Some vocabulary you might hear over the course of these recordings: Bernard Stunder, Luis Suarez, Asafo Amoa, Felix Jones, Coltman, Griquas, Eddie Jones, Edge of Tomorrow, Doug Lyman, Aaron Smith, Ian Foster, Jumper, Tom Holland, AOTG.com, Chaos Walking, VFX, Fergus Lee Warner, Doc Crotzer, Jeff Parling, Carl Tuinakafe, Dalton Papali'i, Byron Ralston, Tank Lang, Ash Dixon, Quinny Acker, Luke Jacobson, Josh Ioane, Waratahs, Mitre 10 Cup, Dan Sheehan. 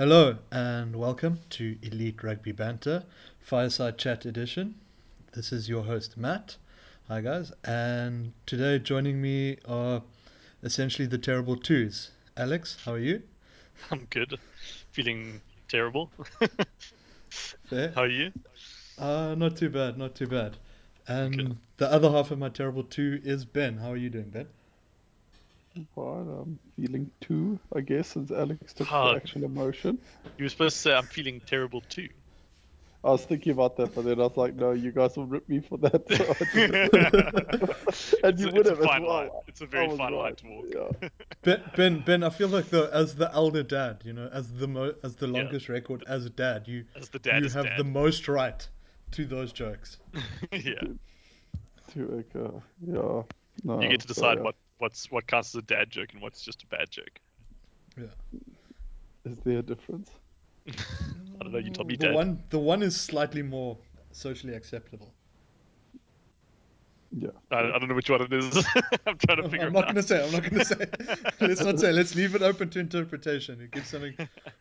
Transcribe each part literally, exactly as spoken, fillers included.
Hello and welcome to Elite Rugby Banter, Fireside Chat Edition. This is your host, Matt. Hi guys. And today joining me are essentially the terrible twos. Alex, how are you? I'm good. Feeling terrible. Fair. How are you? Uh, not too bad, not too bad. And good. The other half of my terrible two is Ben. How are you doing, Ben? Well, I'm feeling two, I guess, since Alex took oh, the actual emotion. You were supposed to say I'm feeling terrible too. I was thinking about that, but then I was like, no, you guys will rip me for that. So and it's you a, would it's have a fine well. line. It's a very fine right. line to walk. Yeah. Ben, Ben, Ben, I feel like though, as the elder dad, you know, as the mo- as the longest yeah. record as a dad, you as the dad you have dad. the most right to those jokes. yeah. To a uh, yeah. No, you get to decide so, yeah. what. What's what counts as a dad joke and what's just a bad joke? Yeah. Is there a difference? I don't know. You told me, Dad. The one, the one is slightly more socially acceptable. Yeah. I, I don't know which one it is. I'm trying to figure. I'm not going to say. I'm not going to say. Let's not say. Let's leave it open to interpretation. It gives something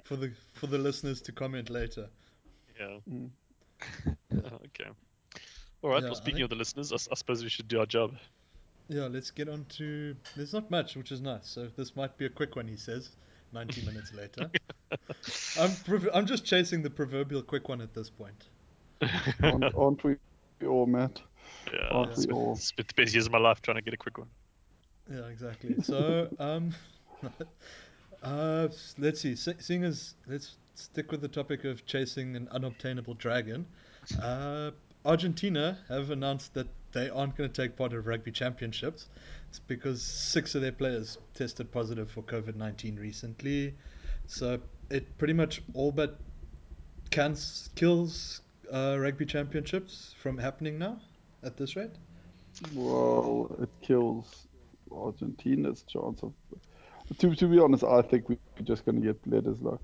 for the for the listeners to comment later. Yeah. Mm. Okay. All right. Yeah, well, speaking I... of the listeners, I, I suppose we should do our job. Yeah, let's get on to... There's not much, which is nice. So this might be a quick one, he says, ninety minutes later. I'm prov- I'm just chasing the proverbial quick one at this point. Aren't, aren't we all, Matt? Yeah, aren't we all? Spent the best years of my life trying to get a quick one. Yeah, exactly. So, um, uh, let's see. Seeing as... Let's stick with the topic of chasing an unobtainable dragon. Uh, Argentina have announced that they aren't going to take part of rugby championships. It's because six of their players tested positive for covid nineteen recently. So it pretty much all but cancels kills uh, rugby championships from happening now at this rate. Well, it kills Argentina's chance of... To, to be honest, I think we're just going to get letters luck.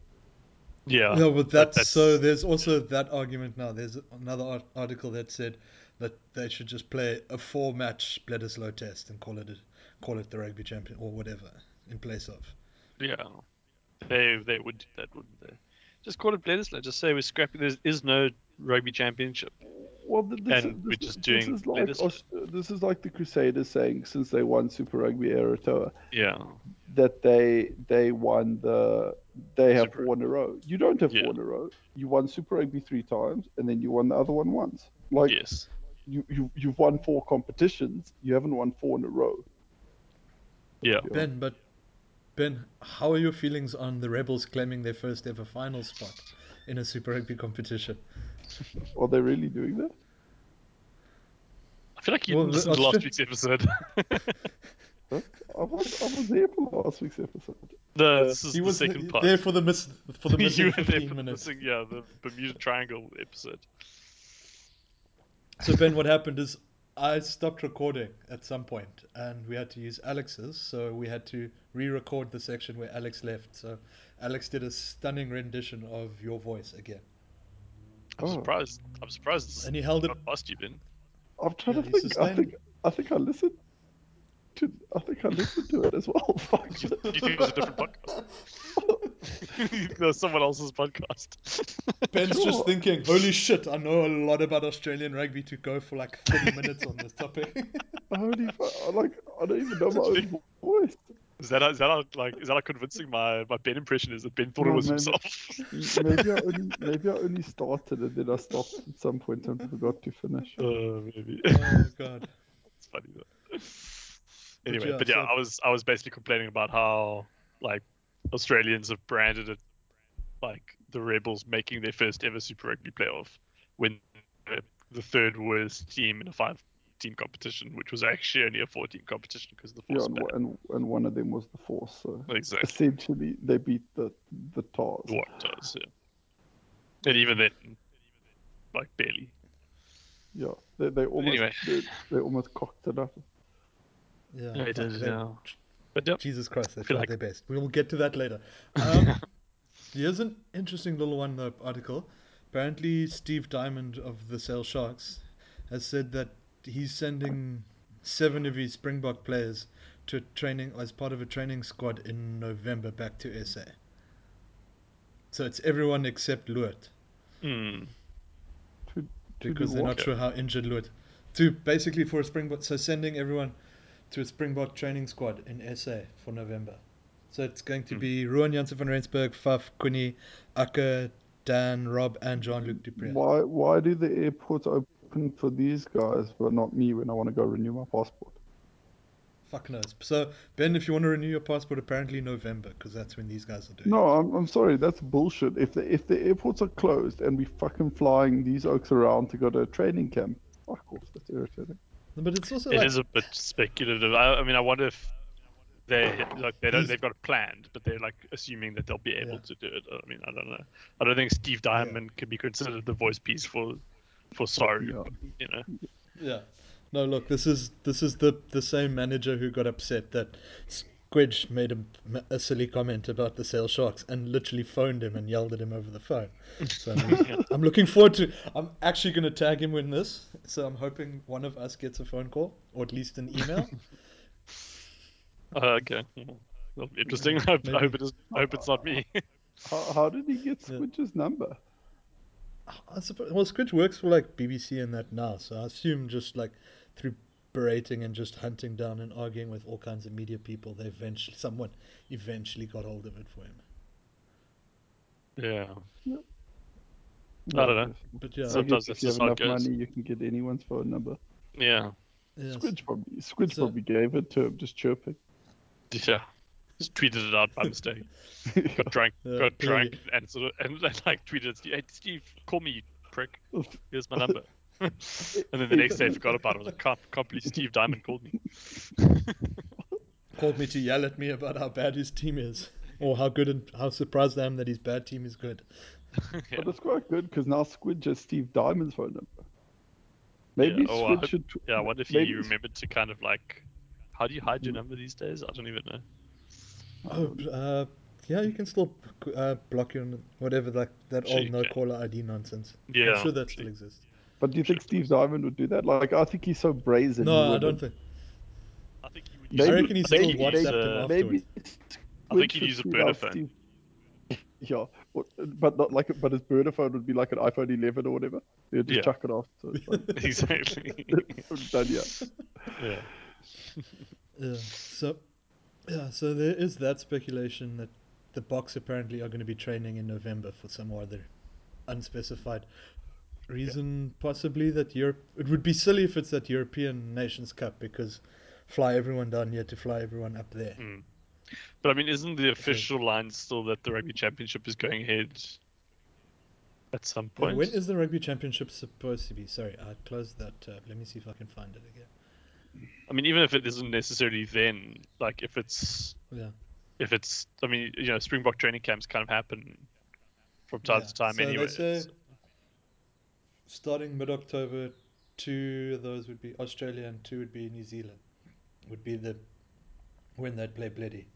Yeah. No, but that's, that's so there's also that argument now. There's another art- article that said that they should just play a four-match Bledisloe test and call it a, call it the rugby champion or whatever in place of. Yeah, they they would do that, wouldn't they? Just call it Bledisloe. Just say we're scrapping. There is no rugby championship. Well, this and is, this, we're just doing this is, like Bledisloe. This is like the Crusaders saying since they won Super Rugby Aratoa. Yeah. That they they won the they have Super four in a row. You don't have yeah. four in a row. You won Super Rugby three times and then you won the other one once. Like. Yes. You, you, you've won four competitions. You haven't won four in a row. Yeah. Ben, but Ben, how are your feelings on the Rebels claiming their first ever final spot in a Super Rugby competition? Are they really doing that? I feel like you well, listened to last week's episode. Huh? I, was, I was there for last week's episode. No, this is he the was second part. There for the miss, for the missing fifteen minutes. Missing, yeah, the Bermuda Triangle episode. So Ben, what happened is I stopped recording at some point and we had to use Alex's, so we had to re-record the section where Alex left. So Alex did a stunning rendition of your voice again. I'm oh. surprised. I'm surprised. And he held it past you, Ben. I'm trying yeah, to think. I think. I think I listened to. I think I listened to it as well. Fuck. You, you think it was a different podcast? No, someone else's podcast. Ben's sure. just thinking, holy shit! I know a lot about Australian rugby to go for like thirty minutes on this topic. Holy fuck! Like I don't even know my own voice. Is that is that how, like is that how convincing my, my Ben impression is that Ben thought no, it was maybe, himself? maybe I only maybe I only started and then I stopped at some point and forgot to finish. Oh maybe. Oh god, it's funny though. Anyway, but yeah, but yeah so... I was I was basically complaining about how like Australians have branded it like the Rebels making their first ever Super Rugby playoff when the third worst team in a five. Team competition, which was actually only a four-team competition because the force. Yeah, and, and and one of them was the force. So exactly. Essentially, they beat the the Tars. The what Tars, yeah. And even then, like barely. Yeah, they they almost anyway. they, they almost cocked it up. Yeah, yeah it is now. But yep, Jesus Christ, they tried like... their best. We will get to that later. Um, here's an interesting little one though article. Apparently, Steve Diamond of the Sale Sharks has said that. He's sending seven of his Springbok players to training as part of a training squad in November back to S A. So it's everyone except Lurt. Mm. To, to because they're not sure how injured Lurt. To basically for a Springbok. So sending everyone to a Springbok training squad in S A for November. So it's going to mm. be Ruan Janssen van Rensburg, Faf, Quinny, Acker, Dan, Rob, and Jean-Luc du Preez. Why, why do the airports open for these guys but not me when I want to go renew my passport? Fuck knows. So, Ben, if you want to renew your passport, apparently November, because that's when these guys are doing no, it. No, I'm, I'm sorry. That's bullshit. If the, if the airports are closed and we fucking flying these oaks around to go to a training camp, fuck off. That's irritating. But it's also It like... is a bit speculative. I, I mean, I wonder if They like they don't. He's... They've got it planned, but they're like assuming that they'll be able yeah. to do it. I mean, I don't know. I don't think Steve Diamond yeah. can be considered the voice piece for, for sorry, yeah. you know. Yeah. No, look, this is this is the the same manager who got upset that Squidge made a, a silly comment about the Sale Sharks and literally phoned him and yelled at him over the phone. So I mean, yeah. I'm looking forward to. I'm actually going to tag him in this. So I'm hoping one of us gets a phone call or at least an email. Uh, okay, well, interesting. I hope, I hope it is. I hope it's not me. how, how did he get Squidge's yeah. number? I suppose, well, Squidge works for like B B C and that now, so I assume just like through berating and just hunting down and arguing with all kinds of media people, they eventually someone eventually got hold of it for him. Yeah. yeah. No, I don't know. But yeah, sometimes if you have enough goes. money, you can get anyone's phone number. Yeah. Yes. Squidge probably. Squidge so, probably gave it to him just chirping. Yeah, just tweeted it out by mistake. Got drunk, yeah, got drunk, yeah. and sort of, and, and like tweeted, "Hey Steve, call me, you prick. Here's my number." And then the next day, I forgot about it. I was like, "Can't, can't believe Steve Diamond called me." Called me to yell at me about how bad his team is, or how good and how surprised I am that his bad team is good. Yeah. But it's quite good because now Squidge has Steve Diamond's phone number. Maybe yeah, oh, I hope, should... yeah, I wonder if maybe... he remembered to kind of like. How do you hide your number these days? I don't even know. Oh, uh, yeah, you can still uh, block you on whatever, like that sure old no-caller I D nonsense. Yeah, I'm sure that sure. still exists. But do you sure. think Steve Diamond would do that? Like, I think he's so brazen. No, I don't think. I think he would. Use maybe, I reckon he's still WhatsApped him afterwards. I think he'd use a burner phone. Yeah, but not like, but his burner phone would be like an iPhone eleven or whatever. They'd just yeah. chuck it off. So it's like, exactly. Done, yeah. Yeah. yeah, so yeah, so there is that speculation that the Boks apparently are going to be training in November for some other unspecified reason, yeah. possibly that Europe. It would be silly if it's that European Nations Cup because fly everyone down here to fly everyone up there. Mm. But I mean, isn't the official so, line still that the Rugby Championship is going ahead at some point? When is the Rugby Championship supposed to be? Sorry, I closed that tab. Let me see if I can find it again. I mean, even if it isn't necessarily then, like if it's, yeah, if it's, I mean, you know, Springbok training camps kind of happen from time yeah. to time so anyway. They say starting mid-October, two of those would be Australia and two would be New Zealand. Would be the when they'd play bloody.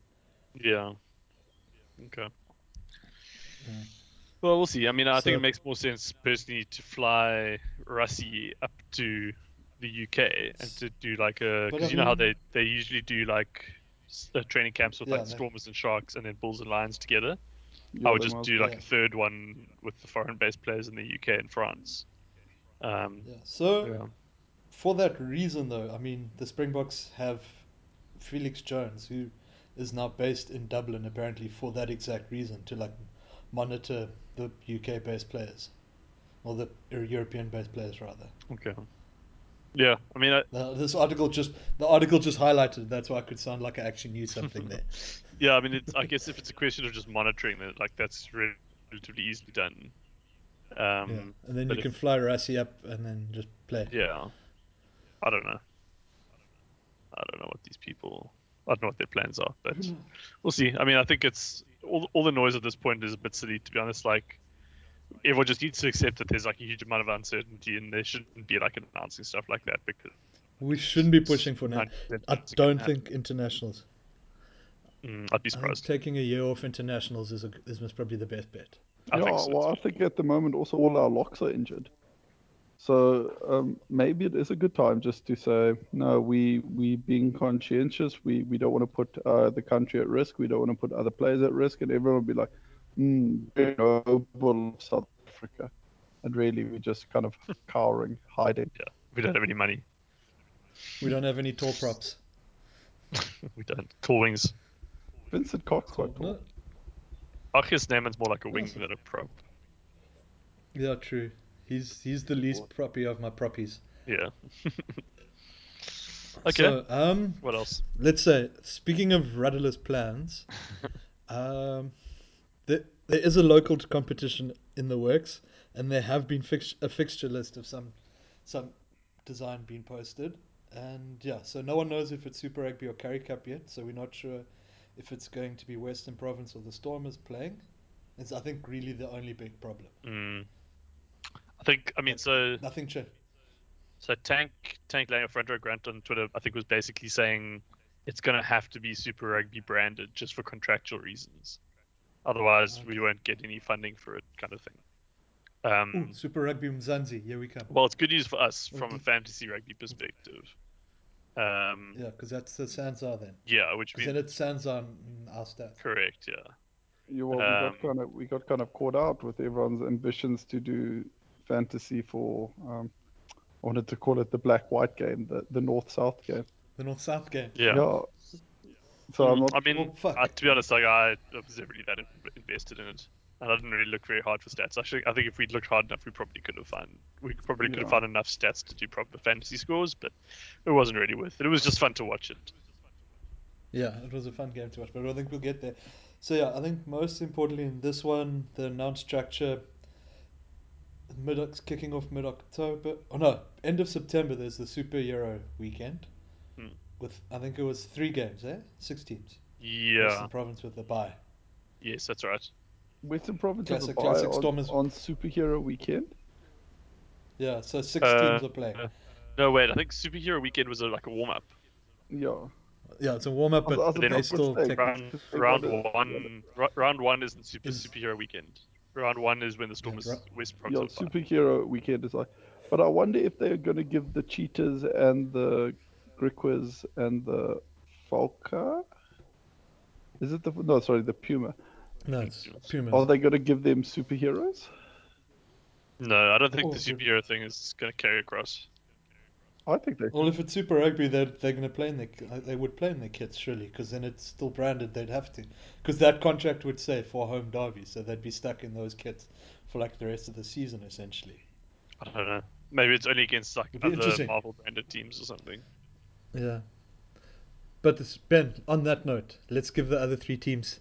Yeah. Okay. Yeah. Well, we'll see. I mean, I so, think it makes more sense personally to fly Rassie up to the U K and to do like a because you know mean, how they they usually do like uh, training camps with yeah, like they, Stormers and Sharks and then Bulls and Lions together. I would just well, do like yeah. a third one with the foreign-based players in the U K and France. Um, yeah. So yeah. for that reason, though, I mean the Springboks have Felix Jones, who is now based in Dublin, apparently for that exact reason, to like monitor the U K-based players or the European-based players rather. Okay. Yeah, I mean, I, no, this article just the article just highlighted. That's why I could sound like I actually knew something there. Yeah, I mean, it's, I guess if it's a question of just monitoring it, like that's relatively easily done. Um, yeah. And then you if, can fly Rassie up and then just play. Yeah, I don't know. I don't know what these people. I don't know what their plans are, but we'll see. I mean, I think it's all all the noise at this point is a bit silly, to be honest. Like. Everyone just needs to accept that there's like a huge amount of uncertainty and there shouldn't be like announcing stuff like that because we shouldn't be pushing for now. I don't think internationals. Mm, I'd be surprised. Taking a year off internationals is a, is probably the best bet. I yeah, think so. Well, I think at the moment also all our locks are injured, so um, maybe it is a good time just to say no. We we being conscientious. We we don't want to put uh, the country at risk. We don't want to put other players at risk, and everyone will be like. mm, you know, bull of South Africa. And really, we're just kind of cowering, hiding. Yeah, we don't have any money. We don't have any tall props. We don't. Tall wings. Vincent Cox quite tall. No. Achilles Naaman's more like a wing yes. than a prop. Yeah, true. He's he's the least proppy of my proppies. Yeah. Okay. So, um, what else? Let's say, speaking of rudderless plans, um, there, there is a local competition in the works, and there have been fix- a fixture list of some some design being posted. And yeah, so no one knows if it's Super Rugby or Currie Cup yet, so we're not sure if it's going to be Western Province or the Stormers playing. It's, I think, really the only big problem. Mm. I think, I mean, but so... Nothing changed. So Tank Tank Lang of Front Row Grant on Twitter, I think, was basically saying it's going to have to be Super Rugby branded just for contractual reasons. Otherwise, okay. we won't get any funding for it, kind of thing. Um, Ooh, Super Rugby Mzanzi, here we come. Well, it's good news for us from a fantasy rugby perspective. Um, yeah, because that's the Sanzar then. Yeah, which means... then it's Sanzar in our stats. Correct, yeah. yeah well, um, we, got kind of, we got kind of caught out with everyone's ambitions to do fantasy for... Um, I wanted to call it the black-white game, the, the north-south game. The north-south game. Yeah. yeah. So I'm not. I mean, oh, I, to be honest, like I was really that invested in it, and I didn't really look very hard for stats. Actually, I think if we'd looked hard enough, we probably could have found we probably could yeah. have found enough stats to do proper fantasy scores, but it wasn't really worth it. It was just fun to watch it. Yeah, it was a fun game to watch, but I think we'll get there. So yeah, I think most importantly in this one, the announced structure. Mid kicking off mid-October. Oh no, end of September. There's the Super Euro weekend hmm. with I think it was three games, eh? Six teams. Yeah. Western Province with the bye. Yes, that's right. Western Province with the bye on, on Super Euro weekend. Yeah, so six uh, teams are playing. Uh, no wait, I think Super Euro weekend was a, like a warm up. Yeah. Yeah, it's a warm up, but then it's still round, round one. Round one isn't Super is, Super Euro weekend. Round one is when the Stormers yeah, West Province. Yeah, Superhero weekend is like, but I wonder if they're going to give the Cheetahs and the Griquas and the Falca. Is it the no? Sorry, the Puma. No, it's Puma. Are they going to give them superheroes? No, I don't think oh, the superhero thing is going to carry across. I think they. Well, if it's Super Rugby, they're they're going to play in their they would play in their kits surely, because then it's still branded. They'd have to, because that contract would say for home derby, so they'd be stuck in those kits for like the rest of the season essentially. I don't know. Maybe it's only against like other Marvel branded teams or something. Yeah. But this, Ben, on that note, let's give the other three teams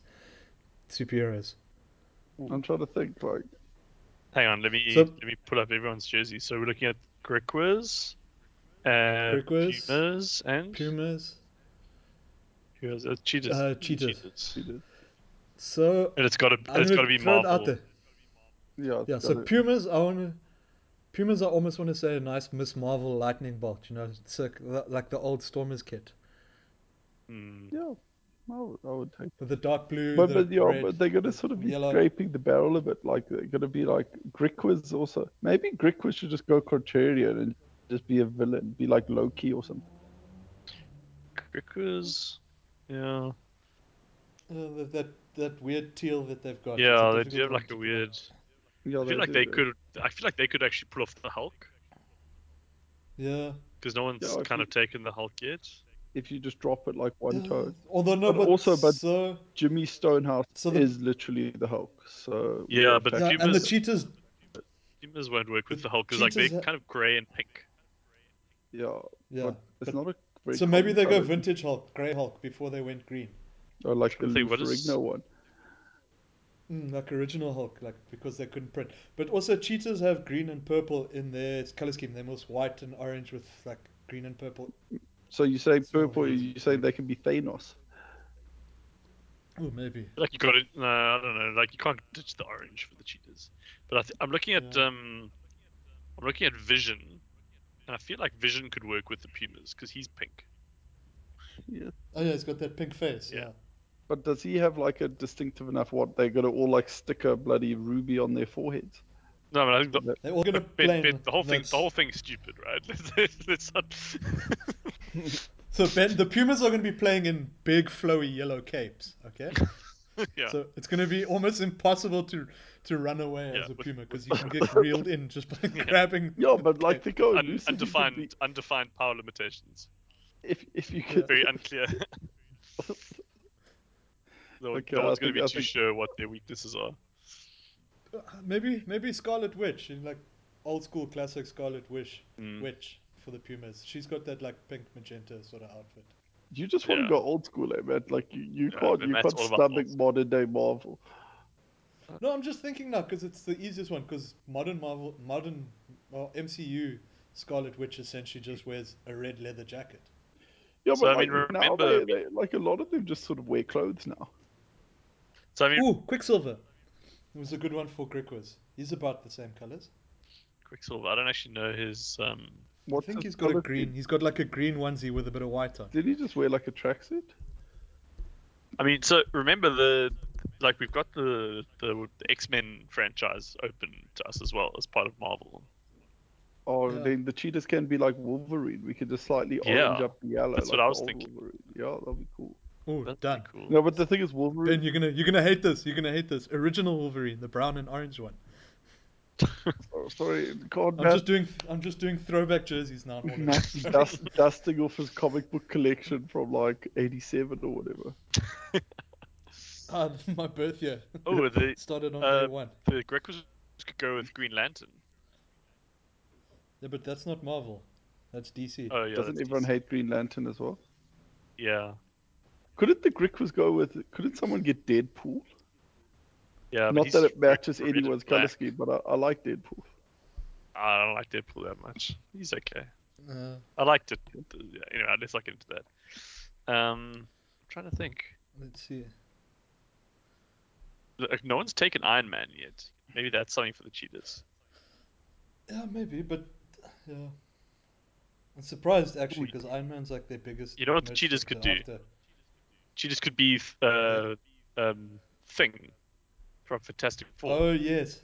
superheroes. I'm trying to think. Like, hang on, let me so, let me pull up everyone's jersey. So we're looking at Griquas. Uh, Pumas and Pumas. Pumas, uh, cheetahs. Uh, cheetahs. cheetahs. Cheetahs. So and it's got to it's got to be Marvel. Yeah. Yeah. So Pumas, I want to. Pumas, I almost want to say a nice Miss Marvel lightning bolt. You know, it's like, like the old Stormers kit. Mm. Yeah, I would, I would take. With the dark blue. But, the but, yeah, red, but they're gonna sort of be yellow. Scraping the barrel a bit. Like they're gonna be like Griquas also. Maybe Griquas should just go contrarian and. Just be a villain, be like Loki or something. Griquas, yeah. Uh, that that weird teal that they've got. Yeah, they do have like a weird. Yeah, I feel like they could. I feel like they could actually pull off the Hulk. Yeah. Because no one's yeah, kind you, of taken the Hulk yet. If you just drop it like one yeah. toe. Although no, but, but also, but so, Jimmy Stonehouse so the, is literally the Hulk. So yeah, but yeah, and the Cheetahs. Pumas won't work with the, the Hulk because like they're ha- kind of grey and pink. Yeah, yeah. But it's but, not a very so maybe they color. Go vintage Hulk, grey Hulk before they went green. Or like the Ferrigno is... one. Mm, like original Hulk, like because they couldn't print. But also Cheetahs have green and purple in their colour scheme. They're most white and orange with like green and purple. So you say it's purple, you say they can be Thanos. Oh, maybe. Like you got it. No, I don't know. Like you can't ditch the orange for the Cheetahs. But I th- I'm looking at yeah. um, I'm looking at Vision, and I feel like Vision could work with the Pumas because he's pink. Yeah. Oh yeah, he's got that pink face. Yeah. yeah. But does he have like a distinctive enough? What they got to all like stick a bloody ruby on their foreheads? No, but I think the, they're all gonna bet, bet, bet, the whole thing. The whole thing's stupid, right? Let's, let's not. So Ben, the Pumas are going to be playing in big flowy yellow capes, okay? Yeah. So it's going to be almost impossible to to run away yeah, as a with, puma because you can get reeled in just by yeah. grabbing. Yeah, but like the code, Un, undefined be... undefined power limitations. If if you could, yeah. very unclear. No, okay, no one's going to be I too think... sure what their weaknesses are. Uh, maybe maybe Scarlet Witch, in like old school classic Scarlet Witch mm. Witch for the pumas. She's got that like pink magenta sort of outfit. You just want yeah. to go old school, eh, man. Like you, you yeah, can't, you can't stomach modern day Marvel. No, I'm just thinking now because it's the easiest one. Because modern Marvel, modern well, M C U Scarlet Witch essentially just wears a red leather jacket. Yeah, so, but I mean, like, remember, now they, they, like a lot of them just sort of wear clothes now. So I mean, ooh, Quicksilver. It was a good one for Griquas. He's about the same colors. Quicksilver. I don't actually know his. Um... I think he's got a green. He's got like a green onesie with a bit of white on. Did he just wear like a tracksuit? I mean, so remember the, like we've got the the, the X-Men franchise open to us as well as part of Marvel. Or yeah. then the cheetahs can be like Wolverine. We could just slightly yeah. orange up the yellow. That's like what I was thinking. Wolverine. Yeah, that'd be cool. Oh, done. Cool. No, but the thing is, Wolverine. Ben, you're gonna you're gonna hate this. You're gonna hate this. Original Wolverine, the brown and orange one. Oh, sorry, God, I'm Matt. just doing I'm just doing throwback jerseys now. Matt's dust, dusting off his comic book collection from like eighty-seven or whatever. Uh, my birth year. Oh, the started on uh, day one. The Griquas could go with Green Lantern. Yeah, but that's not Marvel. That's D C. Oh yeah. Doesn't everyone D C. Hate Green Lantern as well? Yeah. Couldn't the Griquas go with? Couldn't someone get Deadpool? Yeah, not that it matches anyone's colour scheme, but I, I like Deadpool. I don't like Deadpool that much. He's okay. Uh, I liked it. Yeah, anyway, let's not get into that. Um, I'm trying to think. Let's see. Look, no one's taken Iron Man yet. Maybe that's something for the cheaters. Yeah, maybe, but yeah. I'm surprised actually because Iron Man's like their biggest. You know what the cheaters could do? After. Cheaters could be uh, um, Thing. From Fantastic Four. Oh yes,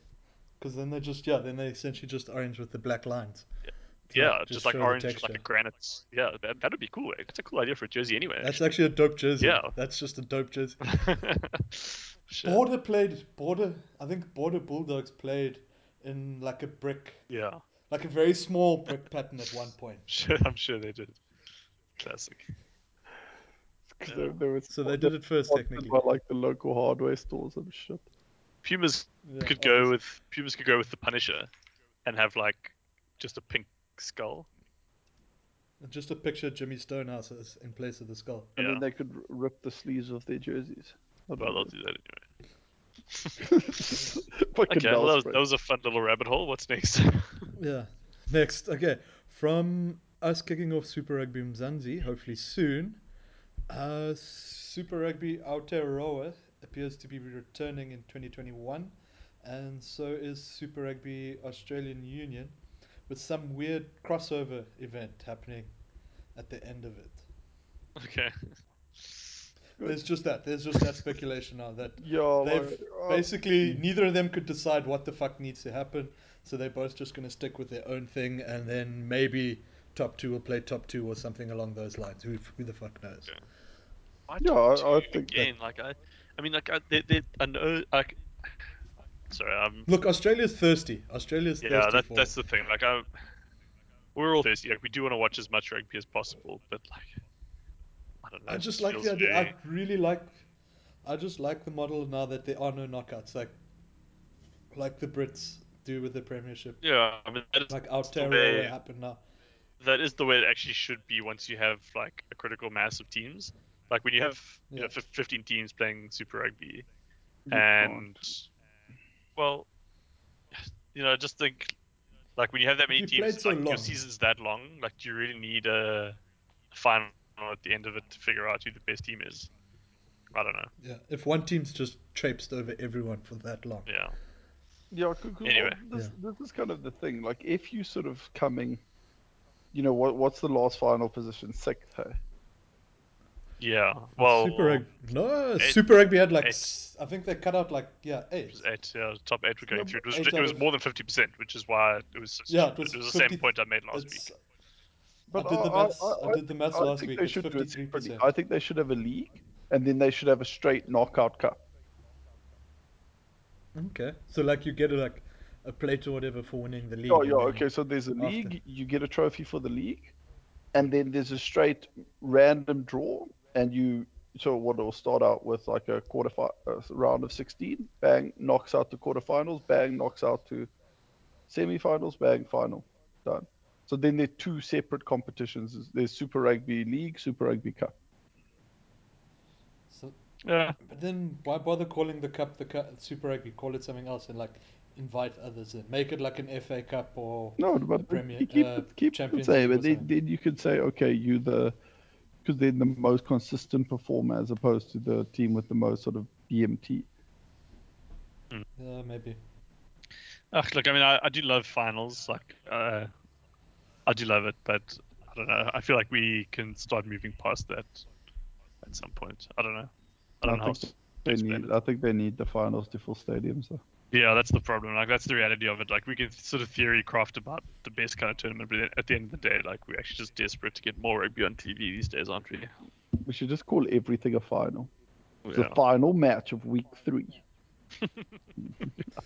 because then they just yeah, then they essentially just orange with the black lines. Yeah, like, just, just like orange, with like a granite. Yeah, that that'd be cool. It's a cool idea for a jersey anyway. That's actually a dope jersey. Yeah, that's just a dope jersey. Sure. Border played Border. I think Border Bulldogs played in like a brick. Yeah. Like a very small brick pattern at one point. Sure, I'm sure they did. Classic. Yeah. There, there was so they did it first technically. By like the local hardware stores and shit. Pumas yeah, could obviously. go with Pumas could go with the Punisher, and have like just a pink skull. And just a picture of Jimmy Stonehouse in place of the skull. Yeah. And then they could rip the sleeves off their jerseys. Well, they'll do that anyway. Okay, well, that, was, that was a fun little rabbit hole. What's next? Yeah, next. Okay, from us kicking off Super Rugby Mzansi, hopefully soon. Uh, Super Rugby Aotearoa appears to be returning in twenty twenty-one, and so is Super Rugby Australian Union, with some weird crossover event happening at the end of it. Okay. Good. There's just that. There's just that speculation now that Yo, they've oh. basically neither of them could decide what the fuck needs to happen, so they're both just going to stick with their own thing, and then maybe top two will play top two or something along those lines. Who, who the fuck knows? Okay. I yeah, I, I think again, that... like I. I mean, like, I, they, they, I know, like, sorry, um... Look, Australia's thirsty. Australia's yeah, thirsty that, for... Yeah, that's the thing. Like, I, we're all thirsty. Like, we do want to watch as much rugby as possible, but, like, I don't know. I just like the idea. Very... I really like... I just like the model now that there are no knockouts, like, like the Brits do with the Premiership. Yeah, I mean, that is like, Aotearoa happen now. That is the way it actually should be once you have, like, a critical mass of teams. Like when you have yeah. you know, fifteen teams playing Super Rugby, and well, you know, just think, like when you have that many you teams, so like long. Your season's that long. Like, do you really need a final at the end of it to figure out who the best team is? I don't know. Yeah, if one team's just traipsed over everyone for that long. Yeah. Yeah. Anyway, this, yeah. this is kind of the thing. Like, if you sort of coming, you know, what what's the last final position? Sixth, hey? Yeah, well... Super Rugby, no, eight, Super Rugby had like... Eight. I think they cut out like, yeah, eight. It was eight, yeah, top eight were going Number through. It was, it was more than fifty percent, which is why it was yeah, it was, it was fifty, the same point I made last week. But I did the maths, I, I, I did the maths I last week. It's fifty-three percent. I think they should have a league, and then they should have a straight knockout cup. Okay, so like you get a, like a plate or whatever for winning the league. Oh yeah, okay. So there's a league, you get a trophy for the league, and then there's a straight random draw, and you so what it'll start out with like a quarter fi- a round of sixteen, bang knocks out to quarterfinals, bang knocks out to semifinals, bang final, done. So then there are two separate competitions. There's Super Rugby League, Super Rugby Cup. So, yeah. But then why bother calling the cup the cup, Super Rugby? Call it something else and like invite others in. Make it like an F A Cup or no, but Premier keep uh, it, keep Champions League. But then, then you could say, okay, you the because they're the most consistent performer as opposed to the team with the most sort of B M T. Yeah, mm. uh, maybe. Ugh, look, I mean, I, I do love finals. Like. Uh... I do love it, but I don't know. I feel like we can start moving past that at some point. I don't know. I don't I know. Think they need, I think they need the finals to full stadiums. So. Yeah, that's the problem. Like that's the reality of it. Like we can sort of theory craft about the best kind of tournament, but at the end of the day, like we're actually just desperate to get more rugby on T V these days, aren't we? We should just call everything a final. It's yeah. The final match of week three.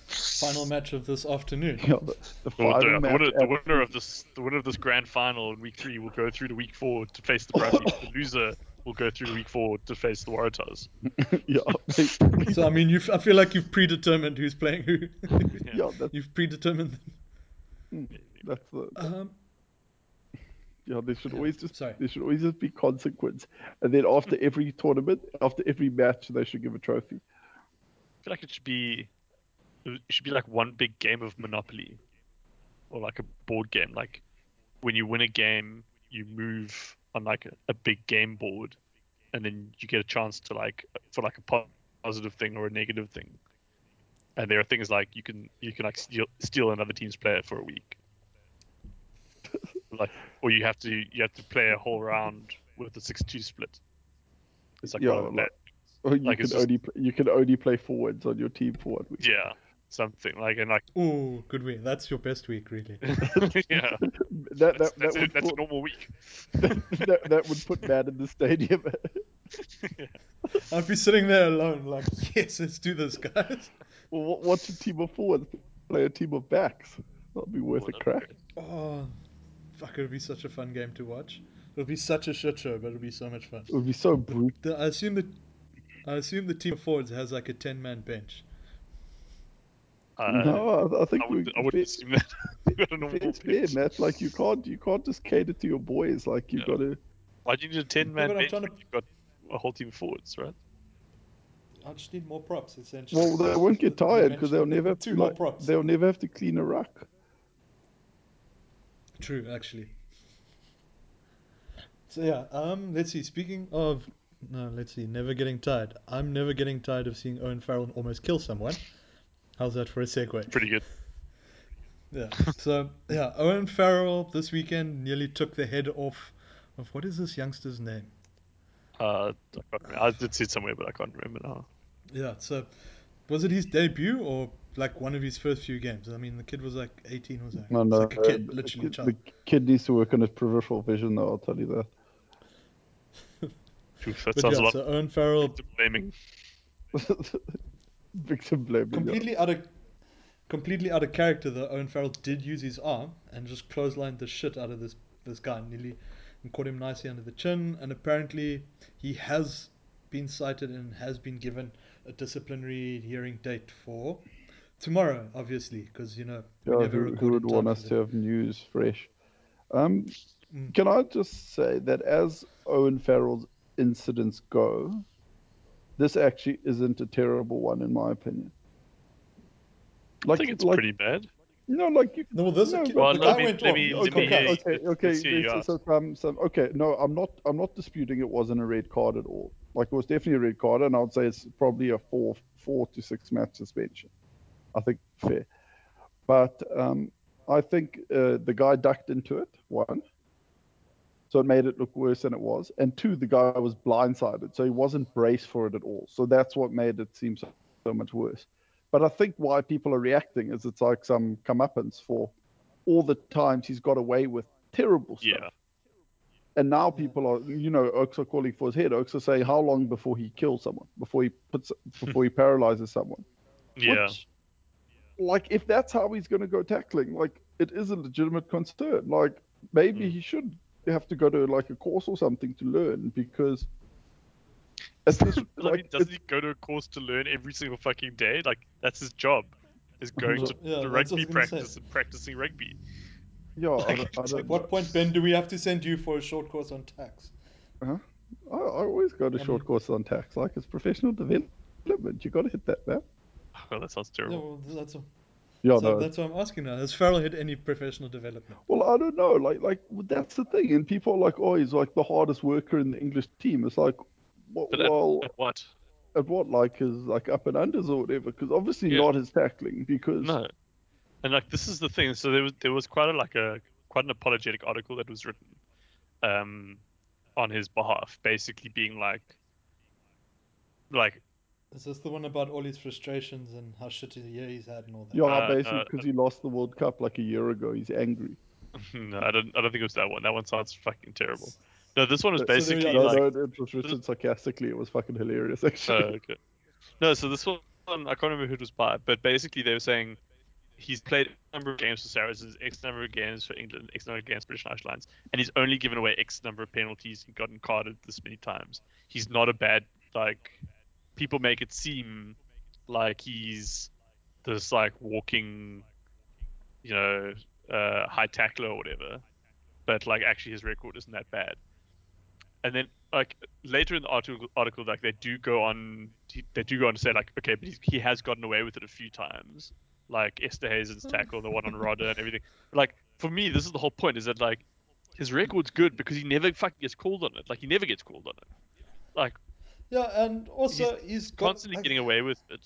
Final match of this afternoon. Yeah, the, the, final the, match winner, the winner of this, the winner of this grand final in week three will go through to week four to face the Brumbies. The loser will go through to week four to face the Waratahs. Yeah. So I mean, you I feel like you've predetermined who's playing who. Yeah. Yeah, you've predetermined. That's the. Um, Yeah, there should always just Sorry. there should always just be consequence, and then after every tournament, after every match, they should give a trophy. I feel like it should be, it should be like one big game of Monopoly, or like a board game. Like when you win a game, you move on like a, a big game board, and then you get a chance to like for like a positive thing or a negative thing. And there are things like you can you can like steal, steal another team's player for a week, like or you have to you have to play a whole round with a six two split. It's like yeah, that. Or you like can just... only play, you can only play forwards on your team for one week. Yeah, something like and like. Ooh, good week. That's your best week, really. Yeah, that, that's, that, that's, that a, that's put, a normal week. that, that, that would put Matt in the stadium. Yeah. I'd be sitting there alone, like, yes, let's do this, guys. Well, what, what's a team of forwards? Play a team of backs. That'd be worth oh, a crack. Good. Oh, fuck! It'd be such a fun game to watch. It'd be such a shit show, but it'd be so much fun. It would be so brutal. I assume that. I assume the team of forwards has like a ten-man bench. Uh, no, I, I think I would. I would assume that. It's fair, Matt. Like you can't, you can't just cater to your boys. Like you yeah. got to. Why do you need a ten-man yeah, bench? To... You've got a whole team of forwards, right? I just need more props, essentially. Well, they won't get tired because they'll never have to. Like, props. They'll never have to clean a ruck. True, actually. So yeah, um, let's see. Speaking of. No, let's see. Never getting tired. I'm never getting tired of seeing Owen Farrell almost kill someone. How's that for a segue? Pretty good. Yeah. So, yeah, Owen Farrell this weekend nearly took the head off of what is this youngster's name? Uh, I, I did see it somewhere, but I can't remember now. Yeah. So, was it his debut or like one of his first few games? I mean, the kid was like eighteen, was that? No, no. It's like a kid, uh, literally a child. The kid needs to work on his peripheral vision, though. I'll tell you that. Oof, that but sounds yeah, a lot so Owen Farrell victim blaming. Victim blaming. Completely yeah. out of completely out of character though, Owen Farrell did use his arm and just clotheslined the shit out of this this guy nearly and caught him nicely under the chin, and apparently he has been cited and has been given a disciplinary hearing date for tomorrow, obviously, because you know yeah, we never who, who would want us to have news fresh. Um mm. Can I just say that as Owen Farrell's incidents go, this actually isn't a terrible one in my opinion. Like, I think it's like, pretty bad. No, like you, no, there's no, a well, let me, let me, okay, let me, okay, okay, it, okay. It's so, um, so, okay, no, I'm not, I'm not disputing it wasn't a red card at all. Like it was definitely a red card, and I would say it's probably a four, four to six match suspension. I think fair, but um, I think uh, the guy ducked into it. One. So it made it look worse than it was. And two, the guy was blindsided. So he wasn't braced for it at all. So that's what made it seem so, so much worse. But I think why people are reacting is it's like some comeuppance for all the times he's got away with terrible stuff. Yeah. And now people are, you know, Oaks are calling for his head. Oaks are saying how long before he kills someone, before he puts, before he paralyzes someone. Yeah. Which like, if that's how he's going to go tackling, like, it is a legitimate concern. Like, maybe mm. he should have to go to, like, a course or something to learn, because... At this, like, I mean, doesn't he go to a course to learn every single fucking day? Like, that's his job, is going to yeah, the rugby practice and practicing rugby. Yeah. Like, I, I at what point, Ben, do we have to send you for a short course on tax? Uh-huh. I, I always go to I short mean, courses on tax. Like, it's professional development. You got to hit that, man. Well, that sounds terrible. Yeah, well, that's, a, yeah, so no. that's what I'm asking now. Has Farrell hit any professional development? Well, I don't know. Like, like that's the thing. And people are like, oh, he's like the hardest worker in the English team. It's like, what? But at, well, at what? At what? Like his like up and unders or whatever? Because obviously yeah. not his tackling. Because no. And like this is the thing. So there was there was quite a like a quite an apologetic article that was written, um, on his behalf, basically being like, like. Is this the one about all his frustrations and how shitty the year he's had and all that? Yeah, uh, basically because uh, he lost the World Cup like a year ago. He's angry. No, I don't. I don't think it was that one. That one sounds fucking terrible. No, this one was basically so, so, yeah, like... No, no, it was written sarcastically. It was fucking hilarious, actually. Oh, okay. No, so this one, I can't remember who it was by, but basically they were saying he's played a number of games for Saracens, X number of games for England, X number of games for British and Irish Lions, and he's only given away X number of penalties and gotten carded this many times. He's not a bad, like... People make it seem like he's this, like, walking, you know, uh, high tackler or whatever, but, like, actually his record isn't that bad. And then, like, later in the article, article like, they do go on, they do go on to say, like, okay, but he's, he has gotten away with it a few times, like Esther Hazen's tackle, the one on Rodder and everything. Like, for me, this is the whole point, is that, like, his record's good because he never fucking gets called on it. Like, he never gets called on it. Like... Yeah, and also he's, he's got, constantly I... getting away with it,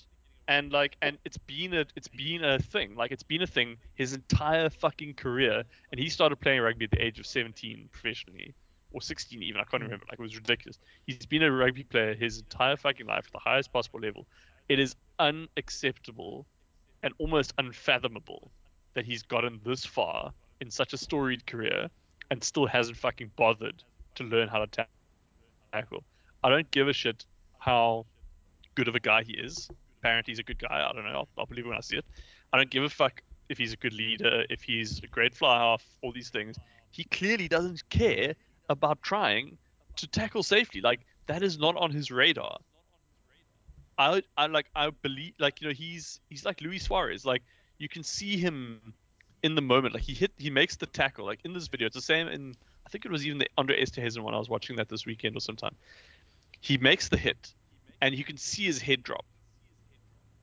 and like, and it's been a, it's been a thing, like it's been a thing his entire fucking career. And he started playing rugby at the age of seventeen professionally, or sixteen even. I can't remember. Like, it was ridiculous. He's been a rugby player his entire fucking life at the highest possible level. It is unacceptable and almost unfathomable that he's gotten this far in such a storied career and still hasn't fucking bothered to learn how to tackle. I don't give a shit how good of a guy he is. Apparently he's a good guy. I don't know. I'll, I'll believe it when I see it. I don't give a fuck if he's a good leader, if he's a great fly-half, all these things. He clearly doesn't care about trying to tackle safely. Like, that is not on his radar. I, I like, I believe, like, you know, he's, he's like Luis Suarez. Like, you can see him in the moment. Like, he hit, he makes the tackle. Like, in this video, it's the same in, I think it was even the Andre Esterhazen one. I was watching that this weekend or sometime. He makes the hit, and you can see his head drop.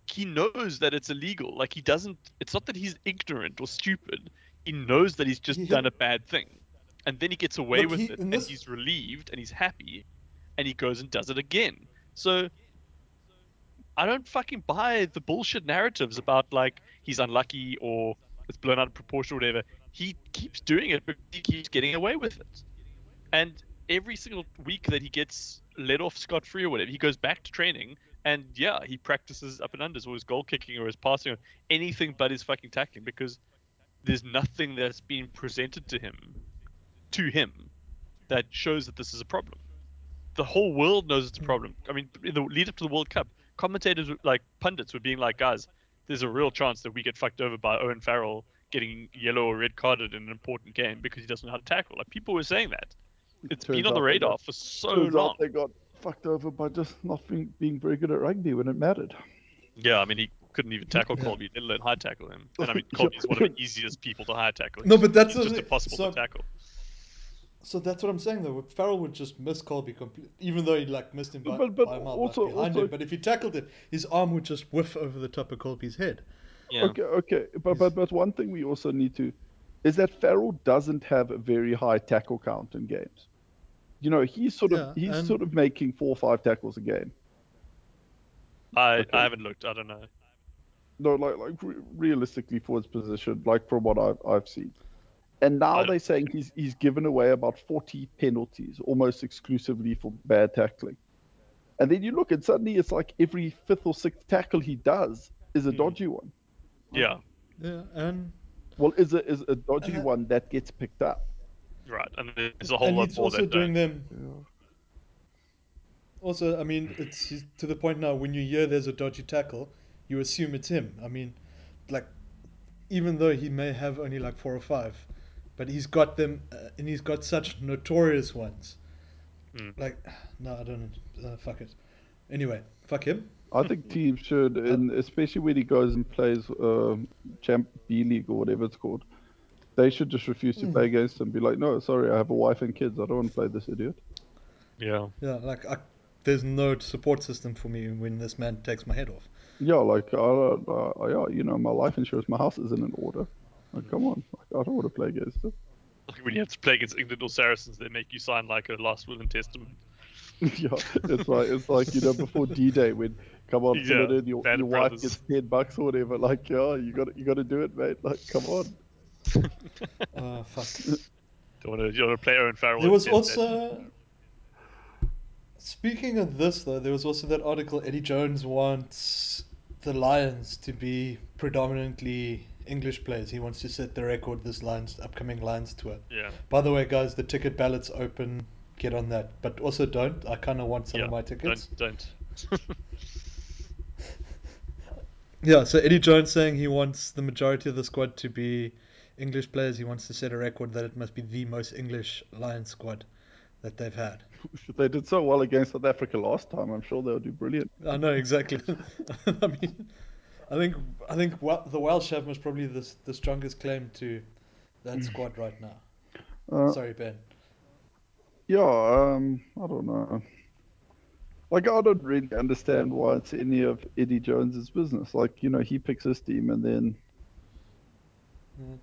He knows that it's illegal. Like, he doesn't... It's not that he's ignorant or stupid. He knows that he's just he done hit. a bad thing. And then he gets away Look, with he, it, and this... he's relieved, and he's happy, and he goes and does it again. So, I don't fucking buy the bullshit narratives about, like, he's unlucky or it's blown out of proportion or whatever. He keeps doing it, but he keeps getting away with it. And every single week that he gets... let off scot-free or whatever, he goes back to training, and yeah, he practices up and unders or his goal kicking or his passing or anything but his fucking tackling, because there's nothing that's been presented to him to him that shows that this is a problem. The whole world knows it's a problem. I mean, in the lead up to the World Cup, commentators, like pundits, were being like, guys, there's a real chance that we get fucked over by Owen Farrell getting yellow or red carded in an important game because he doesn't know how to tackle. Like, people were saying that. It's been on the radar for so long. They got fucked over by just not being, being very good at rugby when it mattered. Yeah, I mean, he couldn't even tackle Colby, let alone high tackle him. And I mean, Colby's one of the easiest people to high tackle. No, but that's just impossible to tackle. So that's what I'm saying, though. Farrell would just miss Colby completely, even though he like missed him by, but, but by a mile also, back behind also, him. But if he tackled it, his arm would just whiff over the top of Colby's head. Yeah. Okay, okay, but, but but one thing we also need to is that Farrell doesn't have a very high tackle count in games. You know, he's sort of yeah, he's and... sort of making four or five tackles a game. I okay. I haven't looked. I don't know. No, like like re realistically for his position, like from what I've I've seen, and now they're saying he's he's given away about forty penalties, almost exclusively for bad tackling. And then you look, and suddenly it's like every fifth or sixth tackle he does is a mm. dodgy one. Yeah. Yeah, and well, is a is a dodgy uh... one that gets picked up. Right, and there's a whole and lot more also doing them. Yeah. Also, I mean, it's to the point now when you hear there's a dodgy tackle, you assume it's him. I mean, like, even though he may have only like four or five, but he's got them, uh, and he's got such notorious ones. Mm. Like, no, I don't uh, fuck it. Anyway, fuck him. I think teams should, and especially when he goes and plays uh, Champ B League or whatever it's called, they should just refuse to mm. play against him. Be like, no, sorry, I have a wife and kids. I don't want to play this idiot. Yeah. Yeah, like I, there's no support system for me when this man takes my head off. Yeah, like I, uh, uh, yeah, you know, my life insurance, my house isn't in order. Like, come on, like, I don't want to play against him. Like when you have to play against England or Saracens, they make you sign like a last will and testament. Yeah, it's like it's like you know before D-Day when come on, yeah, in, your, your wife gets ten bucks or whatever. Like, yeah, you got you got to do it, mate. Like, come on. Oh, fuck. Don't want to, you want to play Owen Farrell. There was also that. Speaking of this though, there was also that article Eddie Jones wants the Lions to be predominantly English players. He wants to set the record this Lions upcoming Lions tour. Yeah. By the way, guys, the ticket ballot's open. Get on that, but also don't. I kind of want some yeah, of my tickets. Don't. don't. Yeah. So Eddie Jones saying he wants the majority of the squad to be English players. He wants to set a record that it must be the most English Lions squad that they've had. They did so well against South Africa last time. I'm sure they'll do brilliant. I know exactly. I mean, I think I think the Welsh have most probably the the strongest claim to that squad right now. Uh, Sorry, Ben. Yeah, um, I don't know. Like, I don't really understand why it's any of Eddie Jones's business. Like, you know, he picks his team and then. Yeah.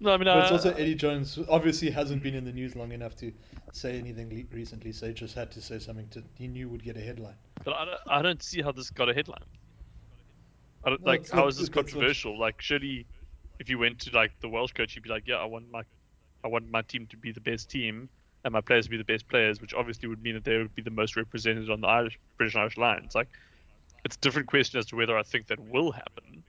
No, I mean, but it's also Eddie Jones obviously hasn't been in the news long enough to say anything le- recently, so he just had to say something to, he knew would get a headline. But I don't, I don't see how this got a headline. I don't, no, like, how not, is this controversial? Not... Like, surely, if you went to like the Welsh coach, you'd be like, yeah, I want my, I want my team to be the best team and my players to be the best players, which obviously would mean that they would be the most represented on the Irish, British and Irish line. It's like, it's a different question as to whether I think that will happen.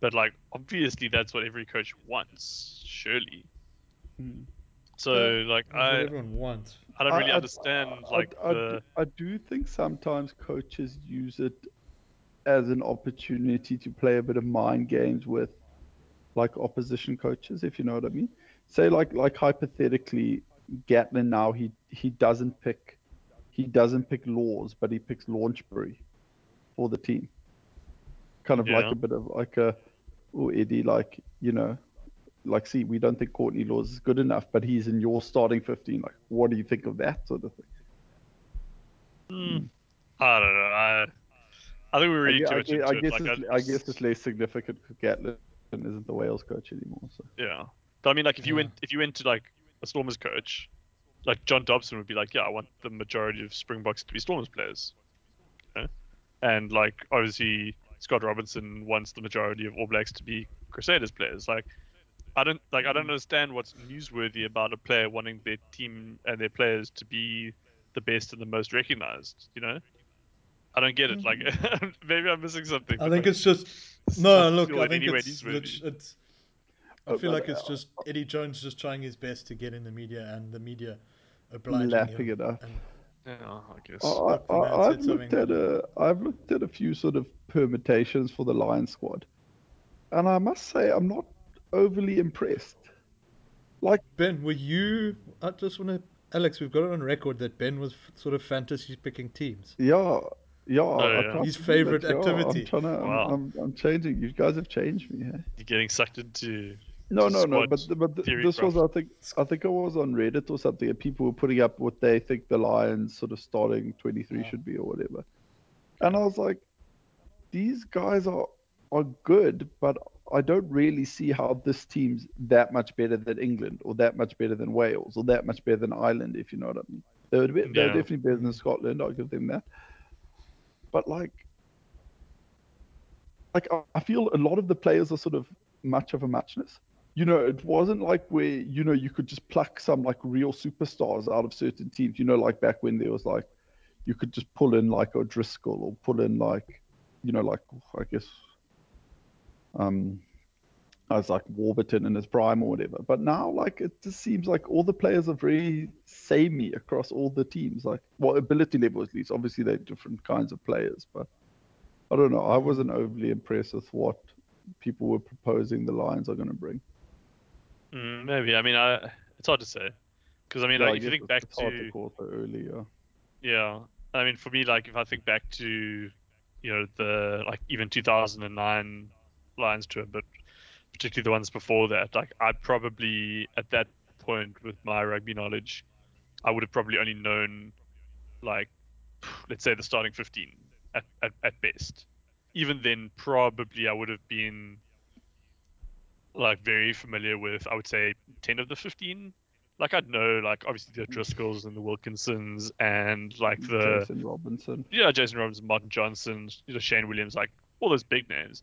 But, like, obviously that's what every coach wants, surely. Hmm. So, yeah, like, I, everyone wants. I don't really I, understand, I, I, like, I, I, the... I do think sometimes coaches use it as an opportunity to play a bit of mind games with, like, opposition coaches, if you know what I mean. Say, like, like hypothetically, Gatlin now, he, he doesn't pick, he doesn't pick Laws, but he picks Launchbury for the team. Kind of yeah. like a bit of, like, a... Or Eddie, like, you know, like, see, we don't think Courtney Laws is good enough, but he's in your starting fifteen. Like, what do you think of that sort of thing? Mm, I don't know. I, I think we're really I, too I, much I, into I it. Guess like, I, I guess it's less significant because Gatlin isn't the Wales coach anymore. So. Yeah. But, I mean, like, if you, yeah. went, if you went to, like, a Stormers coach, like, John Dobson would be like, yeah, I want the majority of Springboks to be Stormers players. You know? And, like, obviously... Scott Robinson wants the majority of All Blacks to be Crusaders players. Like, I don't like. I don't understand what's newsworthy about a player wanting their team and their players to be the best and the most recognised. You know, I don't get it. Like, maybe I'm missing something. I think like, it's just no. Look, I think it's, it's, it's. I feel like it's just Eddie Jones just trying his best to get in the media, and the media obliging lapping him. It up. And, Yeah, I guess. Oh, I, I, I've looked at a, I've looked at a few sort of permutations for the Lions squad, and I must say I'm not overly impressed. Like Ben, were you? I just want to, Alex. We've got it on record that Ben was f- sort of fantasy picking teams. Yeah, yeah. Oh, yeah. His favorite that, activity. Yeah, I'm, trying to, wow. I'm, I'm, I'm changing. You guys have changed me. Eh? You're getting sucked into. No, no, no. But, but this was, I think, I think it was on Reddit or something, and people were putting up what they think the Lions sort of starting twenty-three yeah. should be or whatever. And I was like, these guys are are good, but I don't really see how this team's that much better than England or that much better than Wales or that much better than Ireland, if you know what I mean. They would be, yeah. They're definitely better than Scotland. I'll give them that. But like, like I, I feel a lot of the players are sort of much of a muchness. You know, it wasn't like where, you know, you could just pluck some, like, real superstars out of certain teams. You know, like, back when there was, like, you could just pull in, like, O'Driscoll or pull in, like, you know, like, I guess, um, I was, like, Warburton in his prime or whatever. But now, like, it just seems like all the players are very samey across all the teams. Like, well, ability level, at least. Obviously, they're different kinds of players. But I don't know. I wasn't overly impressed with what people were proposing the Lions are going to bring. Mm, maybe. I mean, I, it's hard to say. Because, I mean, yeah, like, I if you think back hard to... to call so early, yeah. Yeah. I mean, for me, like, if I think back to, you know, the, like, even two thousand nine Lions tour, but particularly the ones before that, like, I probably, at that point, with my rugby knowledge, I would have probably only known, like, let's say the starting fifteen at, at, at best. Even then, probably I would have been, like, very familiar with, I would say, ten of the fifteen. Like, I'd know, like, obviously the O'Driscolls and the Wilkinsons and, like, the... Jason Robinson. Yeah, Jason Robinson, Martin Johnson, you know, Shane Williams, like, all those big names.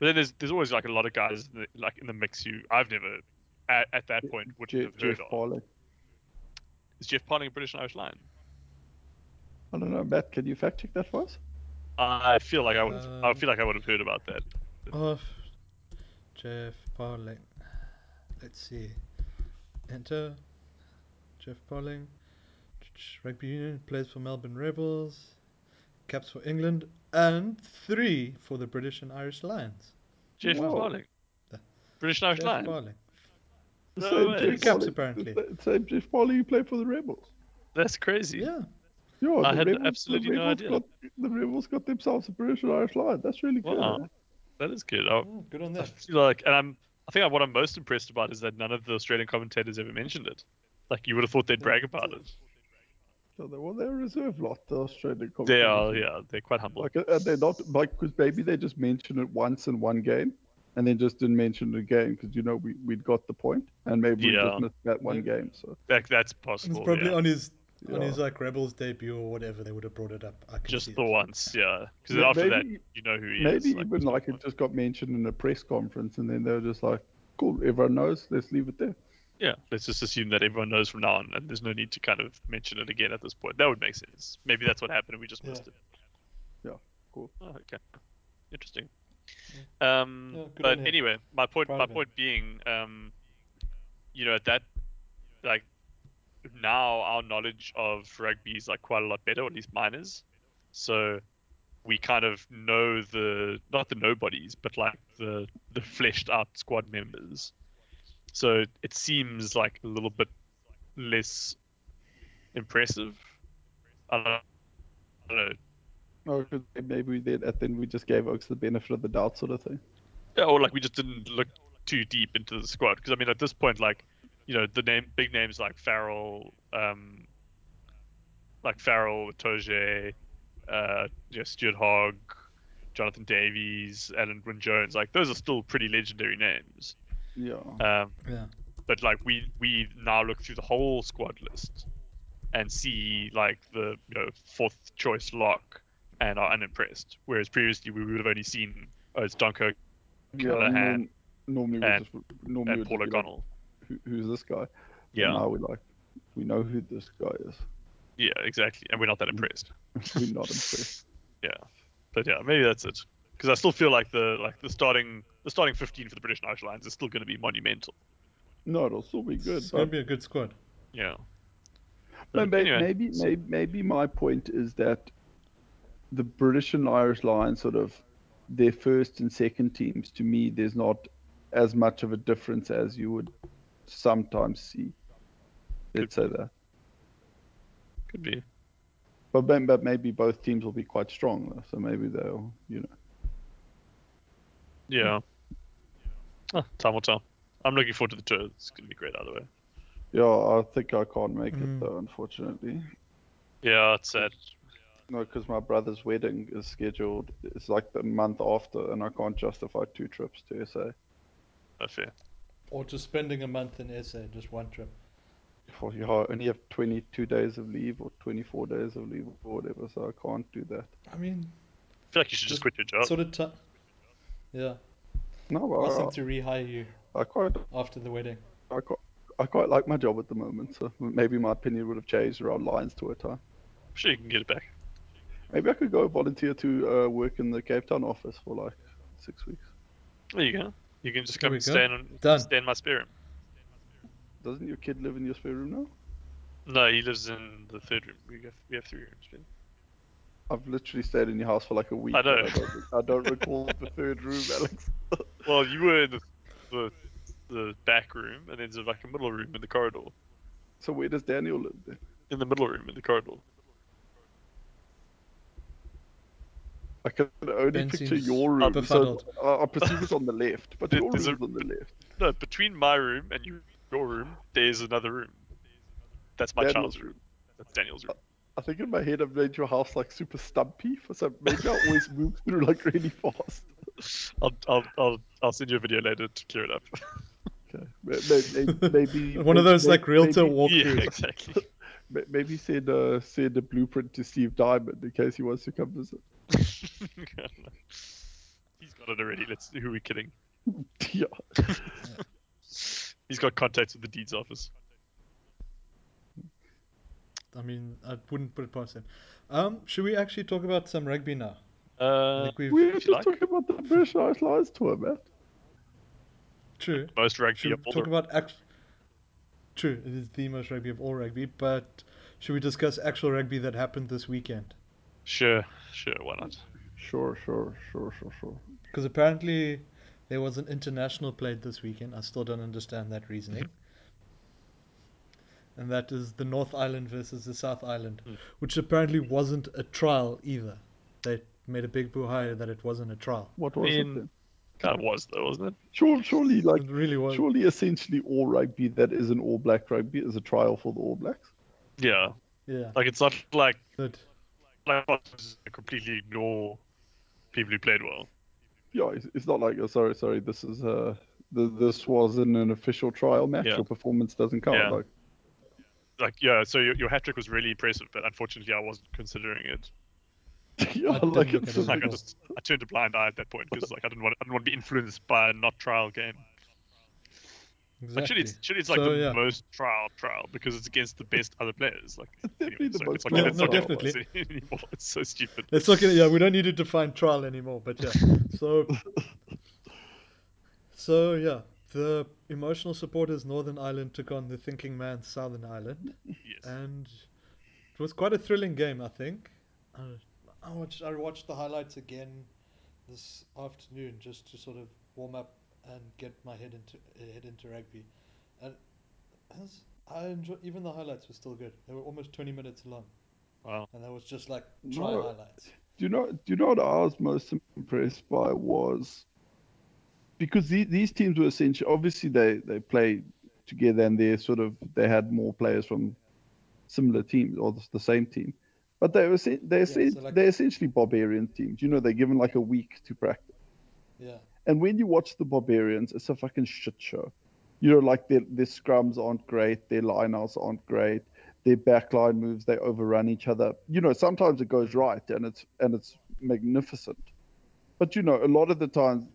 But then there's there's always, like, a lot of guys, that, like, in the mix who I've never, at, at that point, wouldn't Jeff, have heard Jeff of. Parling. Is Jeff Parling a British and Irish Lion? I don't know, Matt, can you fact check that for us? I feel like I would um, I feel like I would have heard about that. Oh, Jeff Parling. Let's see. Enter. Jeff Parling. Rugby Union. Plays for Melbourne Rebels. Caps for England. And three for the British and Irish Lions. Jeff wow. Parling. Uh, British and Irish Jeff Lion. Parling. No same way. Three caps apparently. Same Jeff Parling who played for the Rebels. That's crazy. Yeah. Yeah, I had Rebels, absolutely no idea. Got, the Rebels got themselves a British and Irish Lion. That's really good. Wow. Man. That is good. I, oh, good on that. I feel like, and I'm, I think what I'm most impressed about is that none of the Australian commentators ever mentioned it. Like, you would have thought they'd brag about it. So they, well, they're a reserve lot, the Australian commentators. They are, yeah. They're quite humble. Like, are they not, like, because maybe they just mentioned it once in one game and then just didn't mention it again because, you know, we, we'd got the point and maybe yeah. we just missed that one yeah. game. So that, That's possible. It's probably yeah. on his... Yeah. On his, like, Rebels debut or whatever, they would have brought it up. I can just see the it. once, yeah. Because yeah, after maybe, that, you know who he maybe is. Maybe even, like, like it just got mentioned in a press conference, and then they were just like, cool, everyone knows, let's leave it there. Yeah, let's just assume that everyone knows from now on, and there's no need to kind of mention it again at this point. That would make sense. Maybe that's what happened, and we just yeah. missed it. Yeah, cool. Oh, okay. Interesting. Yeah. Um, yeah, but anyway, my point, my point being, um, you know, at that, like, now our knowledge of rugby is like quite a lot better, or at least mine is. So we kind of know the not the nobodies, but like the the fleshed out squad members. So it seems like a little bit less impressive. I don't know. I don't know. Or maybe we did, and then we just gave Oaks the benefit of the doubt, sort of thing. Yeah, or like we just didn't look too deep into the squad, because I mean at this point, like, you know, the name, big names like Farrell, um, like Farrell, Toje, uh, you know, Stuart Hogg, Jonathan Davies, Alan Wynne Jones, like those are still pretty legendary names. Yeah. Um, yeah. But like we we now look through the whole squad list and see like the you know fourth choice lock and are unimpressed, whereas previously we would have only seen oh it's Donko, yeah, Callahan, norm- normally and, just, normally and Paul O'Connell. Like... Who, who's this guy? Yeah. Now we like, we know who this guy is. Yeah, exactly. And we're not that impressed. We're not impressed. Yeah, but yeah, maybe that's it. Because I still feel like the like the starting the starting fifteen for the British and Irish Lions is still going to be monumental. No, it'll still be good. It's going to be a good squad. Yeah. But but anyway, maybe so... maybe maybe my point is that the British and Irish Lions sort of their first and second teams, to me, there's not as much of a difference as you would sometimes see. Let's say that could be, but but maybe both teams will be quite strong though, so maybe they'll you know. Yeah. Oh, time will tell. I'm looking forward to the tour. It's gonna be great either way. Yeah, I think I can't make mm. it though, unfortunately. Yeah, it's sad. No, because my brother's wedding is scheduled. It's like the month after, and I can't justify two trips to S A. That's fair. Or just spending a month in S A, just one trip. Well, you only have twenty-two days of leave or twenty-four days of leave or whatever, so I can't do that. I mean... I feel like you should just, just quit your job. Sort of t- yeah. No, well, ask them to rehire you I quite, after the wedding. I quite, I quite like my job at the moment, so maybe my opinion would have changed around Lions to a time. I'm sure you can get it back. Maybe I could go volunteer to uh, work in the Cape Town office for like six weeks. There you go. You can just come and stay in, stay in my spare room. Doesn't your kid live in your spare room now? No, he lives in the third room. We have, we have three rooms. Ben. I've literally stayed in your house for like a week. I know. I don't, I don't recall the third room, Alex. Well, you were in the, the the back room, and then there's like a middle room in the corridor. So where does Daniel live then? In the middle room in the corridor. I can only Ben picture seems your room. So I, I perceive it's on the left, but your room's a, on the left. No, between my room and you, your room, there's another room. That's my Daniel's child's room. room. That's Daniel's room. I think in my head I've made your house like super stumpy, for some. Maybe I always move through like really fast. I'll I'll I'll I'll send you a video later to clear it up. Okay, maybe, maybe one of those maybe, like realtor walkthroughs. Yeah, exactly. Maybe send uh, send a blueprint to Steve Diamond in case he wants to come visit. He's got it already. Let's who are we kidding? Yeah. He's got contacts with the deeds office. I mean, I wouldn't put it past him. Um, should we actually talk about some rugby now? Uh, we were just like? talking about the British Irish Lions tour, Matt. True. Most rugby should of all. Talk about act- True, it is the most rugby of all rugby. But should we discuss actual rugby that happened this weekend? Sure, sure. Why not? Sure, sure, sure, sure, sure. Because apparently there was an international played this weekend. I still don't understand that reasoning. And that is the North Island versus the South Island, mm. which apparently wasn't a trial either. They made a big brouhaha that it wasn't a trial. What was I mean, it then? That was though, wasn't it? Surely, surely like, it really was. Surely essentially all rugby that is an All Black rugby is a trial for the All Blacks. Yeah. Yeah. Like it's not like, it, like completely ignore people who played well. Yeah, it's, it's not like, oh, sorry, sorry, this is uh, the, this wasn't an official trial match. Yeah. Your performance doesn't count. Yeah. Like, Like yeah, so your, your hat trick was really impressive, but unfortunately I wasn't considering it. yeah, I, like it's like I, just, I turned a blind eye at that point because like I didn't want I didn't want to be influenced by a not trial game. Exactly. Like, surely it's, surely it's like so, the yeah. most trial trial because it's against the best other players. Like anyway, so it's like, no, no, definitely. Anymore. It's so stupid. Let's look at yeah. We don't need to define trial anymore, but yeah. So so yeah. The emotional supporters Northern Ireland took on the thinking man Southern Ireland. Yes. And it was quite a thrilling game, I think. Uh, I watched I watched the highlights again this afternoon just to sort of warm up and get my head into uh, head into rugby. And as I enjoy, even the highlights were still good. They were almost twenty minutes long. Wow. And that was just like try no, highlights. Do you know do you know what I was most impressed by was because the, these teams were essentially, obviously they, they play together and they sort of they had more players from similar teams or the same team, but they were they yeah, so like, they're essentially barbarian teams. You know, they're given like a week to practice. Yeah. And when you watch the Barbarians, it's a fucking shit show. You know, like their their scrums aren't great, their lineouts aren't great, their backline moves, they overrun each other. You know, sometimes it goes right and it's and it's magnificent, but you know, a lot of the times.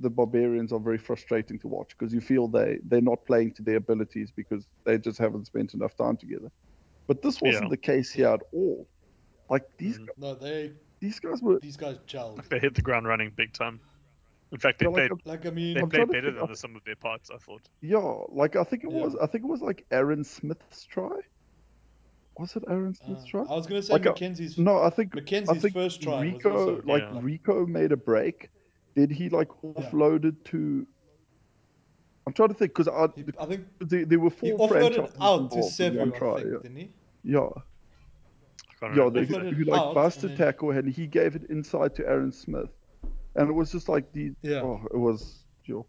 The Barbarians are very frustrating to watch because you feel they, they're not playing to their abilities because they just haven't spent enough time together. But this wasn't yeah. the case here at all. Like these mm. guys, no, they, these guys were these guys gelled. Like they hit the ground running big time. In fact, they yeah, played like, like, I mean, they played better than the sum of their parts, I thought. Yeah, like I think it yeah. was I think it was like Aaron Smith's try. Was it Aaron Smith's uh, try? I was gonna say like McKenzie's. A, no, I think McKenzie's I think first try. Rico, was also, like yeah. Rico made a break. Did he like offloaded yeah. to? I'm trying to think because I, I think there, there were four. He offloaded out to seven, I think, didn't he? Yeah. Yeah, they, who like bust a tackle and he gave it inside to Aaron Smith, and it was just like the. Yeah. Oh, it was. Sure.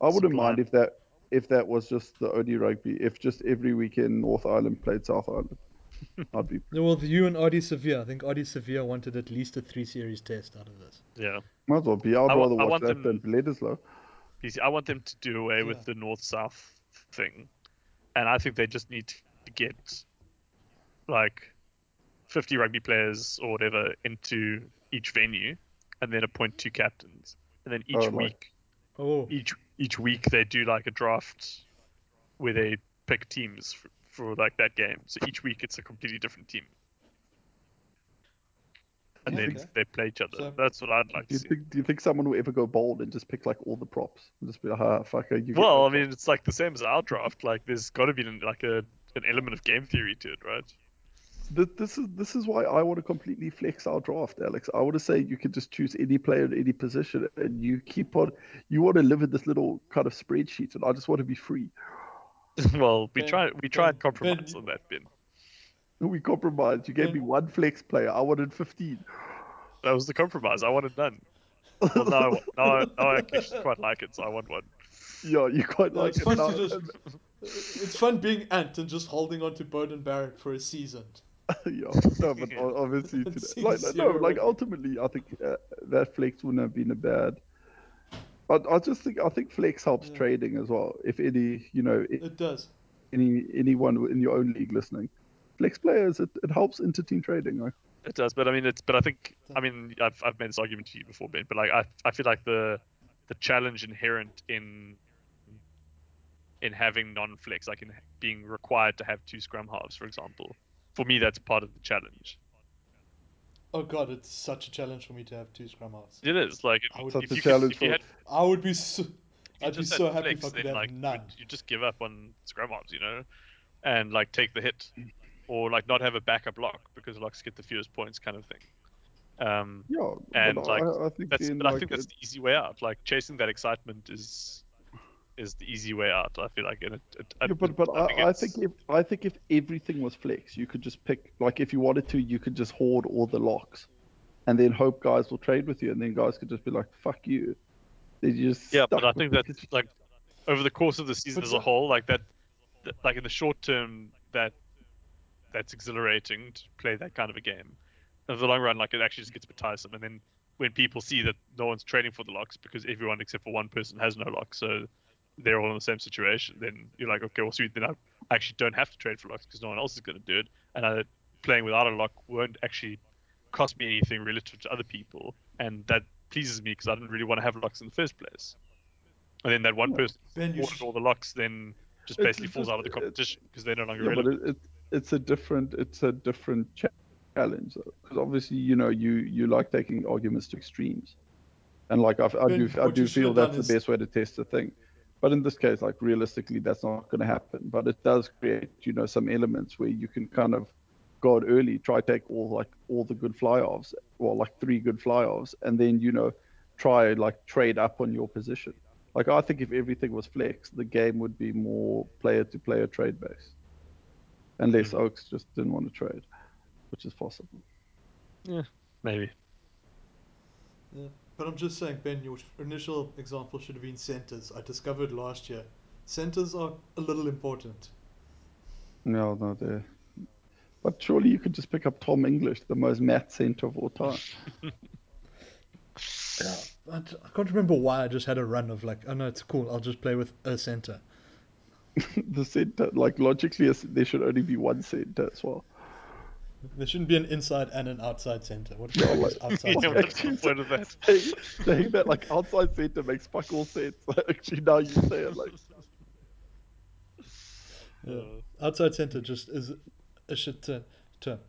I wouldn't mind if that if that was just the only rugby. If just every weekend North Island played South Island, I'd be. Yeah, well, you and Ardie Sevilla. I think Ardie Sevilla wanted at least a three series test out of this. Yeah. Might well be. I'd I, rather I watch that them, than Bledisloe. You see, I want them to do away yeah. with the north-south thing, and I think they just need to get like fifty rugby players or whatever into each venue, and then appoint two captains, and then each oh, week, my. oh, each each week they do like a draft where they pick teams for, for like that game. So each week it's a completely different team. And yeah, then okay. they play each other. So, that's what I'd like to see. Think, do you think someone will ever go bold and just pick like all the props? And just be like, ah, fucker, you. Well, I mean, it's like the same as our draft. Like, there's got to be like a an element of game theory to it, right? this is this is why I want to completely flex our draft, Alex. I want to say you can just choose any player at any position, and you keep on. You want to live in this little kind of spreadsheet, and I just want to be free. Well, we ben, tried we tried ben, compromise ben, on that, Ben. We compromised. You gave ben. me one flex player. I wanted fifteen. That was the compromise. I wanted none. Well, no, no, no, I actually quite like it, so I want one. Yeah, you quite no, like it's it. Fun no. just, it's fun being Ant and just holding on to Bowden Barrett for a season. Yeah, no, but obviously, today, like, no, like ultimately, I think uh, that flex wouldn't have been a bad. I, I just think I think flex helps yeah. trading as well. If any, you know, it, it does. Any anyone in your own league listening, flex players, it, it helps inter-team trading. Like. It does, but I mean, it's. But I think, I mean, I've I've made this argument to you before, Ben. But like, I I feel like the the challenge inherent in in having non-flex, like in being required to have two scrum halves, for example, for me, that's part of the challenge. Oh God, it's such a challenge for me to have two scrum halves. It is like it, I would, if you could, if you had, I would be so, I'd be so happy flex, if I could have like, none. You just give up on scrum halves, you know, and like take the hit. Or like not have a backup lock because locks get the fewest points, kind of thing. Um, yeah, and but like I, I think that's, but like I think that's it, the easy way out. Like chasing that excitement is is the easy way out. I feel like, and it, it, yeah, but but I, I, I think if I think if everything was flex, you could just pick. Like if you wanted to, you could just hoard all the locks, and then hope guys will trade with you, and then guys could just be like, "Fuck you." Then you just yeah, but I think that like over the course of the season but, as a whole, like that, that, like in the short term, that. That's exhilarating to play that kind of a game. In the long run, like it actually just gets a bit tiresome. And then when people see that no one's trading for the locks because everyone except for one person has no locks, so they're all in the same situation, then you're like, okay, well, sweet, then I actually don't have to trade for locks because no one else is going to do it. And I, playing without a lock won't actually cost me anything relative to other people. And that pleases me because I didn't really want to have locks in the first place. And then that one person who ordered all the locks then just basically falls out of the competition because they're no longer relevant. It's a different, it's a different challenge because obviously you know you, you like taking arguments to extremes, and like I, I do I do feel that's the best way to test a thing, but in this case like realistically that's not going to happen. But it does create you know some elements where you can kind of go out early, try take all like all the good fly offs, well like three good fly offs, and then you know try like trade up on your position. Like I think if everything was flex, the game would be more player to player trade based. Unless Oaks just didn't want to trade, which is possible. Yeah, maybe. Yeah, but I'm just saying, Ben, your initial example should have been centers. I discovered last year, centers are a little important. No, no, they're... But surely you could just pick up Tom English, the most math center of all time. Yeah, but I can't remember why I just had a run of like, oh no, it's cool, I'll just play with a center. The center, like logically, there should only be one center as well. There shouldn't be an inside and an outside center. What do you like? Outside yeah, center? What is that? Saying, saying that like outside center makes fuck all sense. Actually, now you say it like. Yeah. Outside center just is a shit term.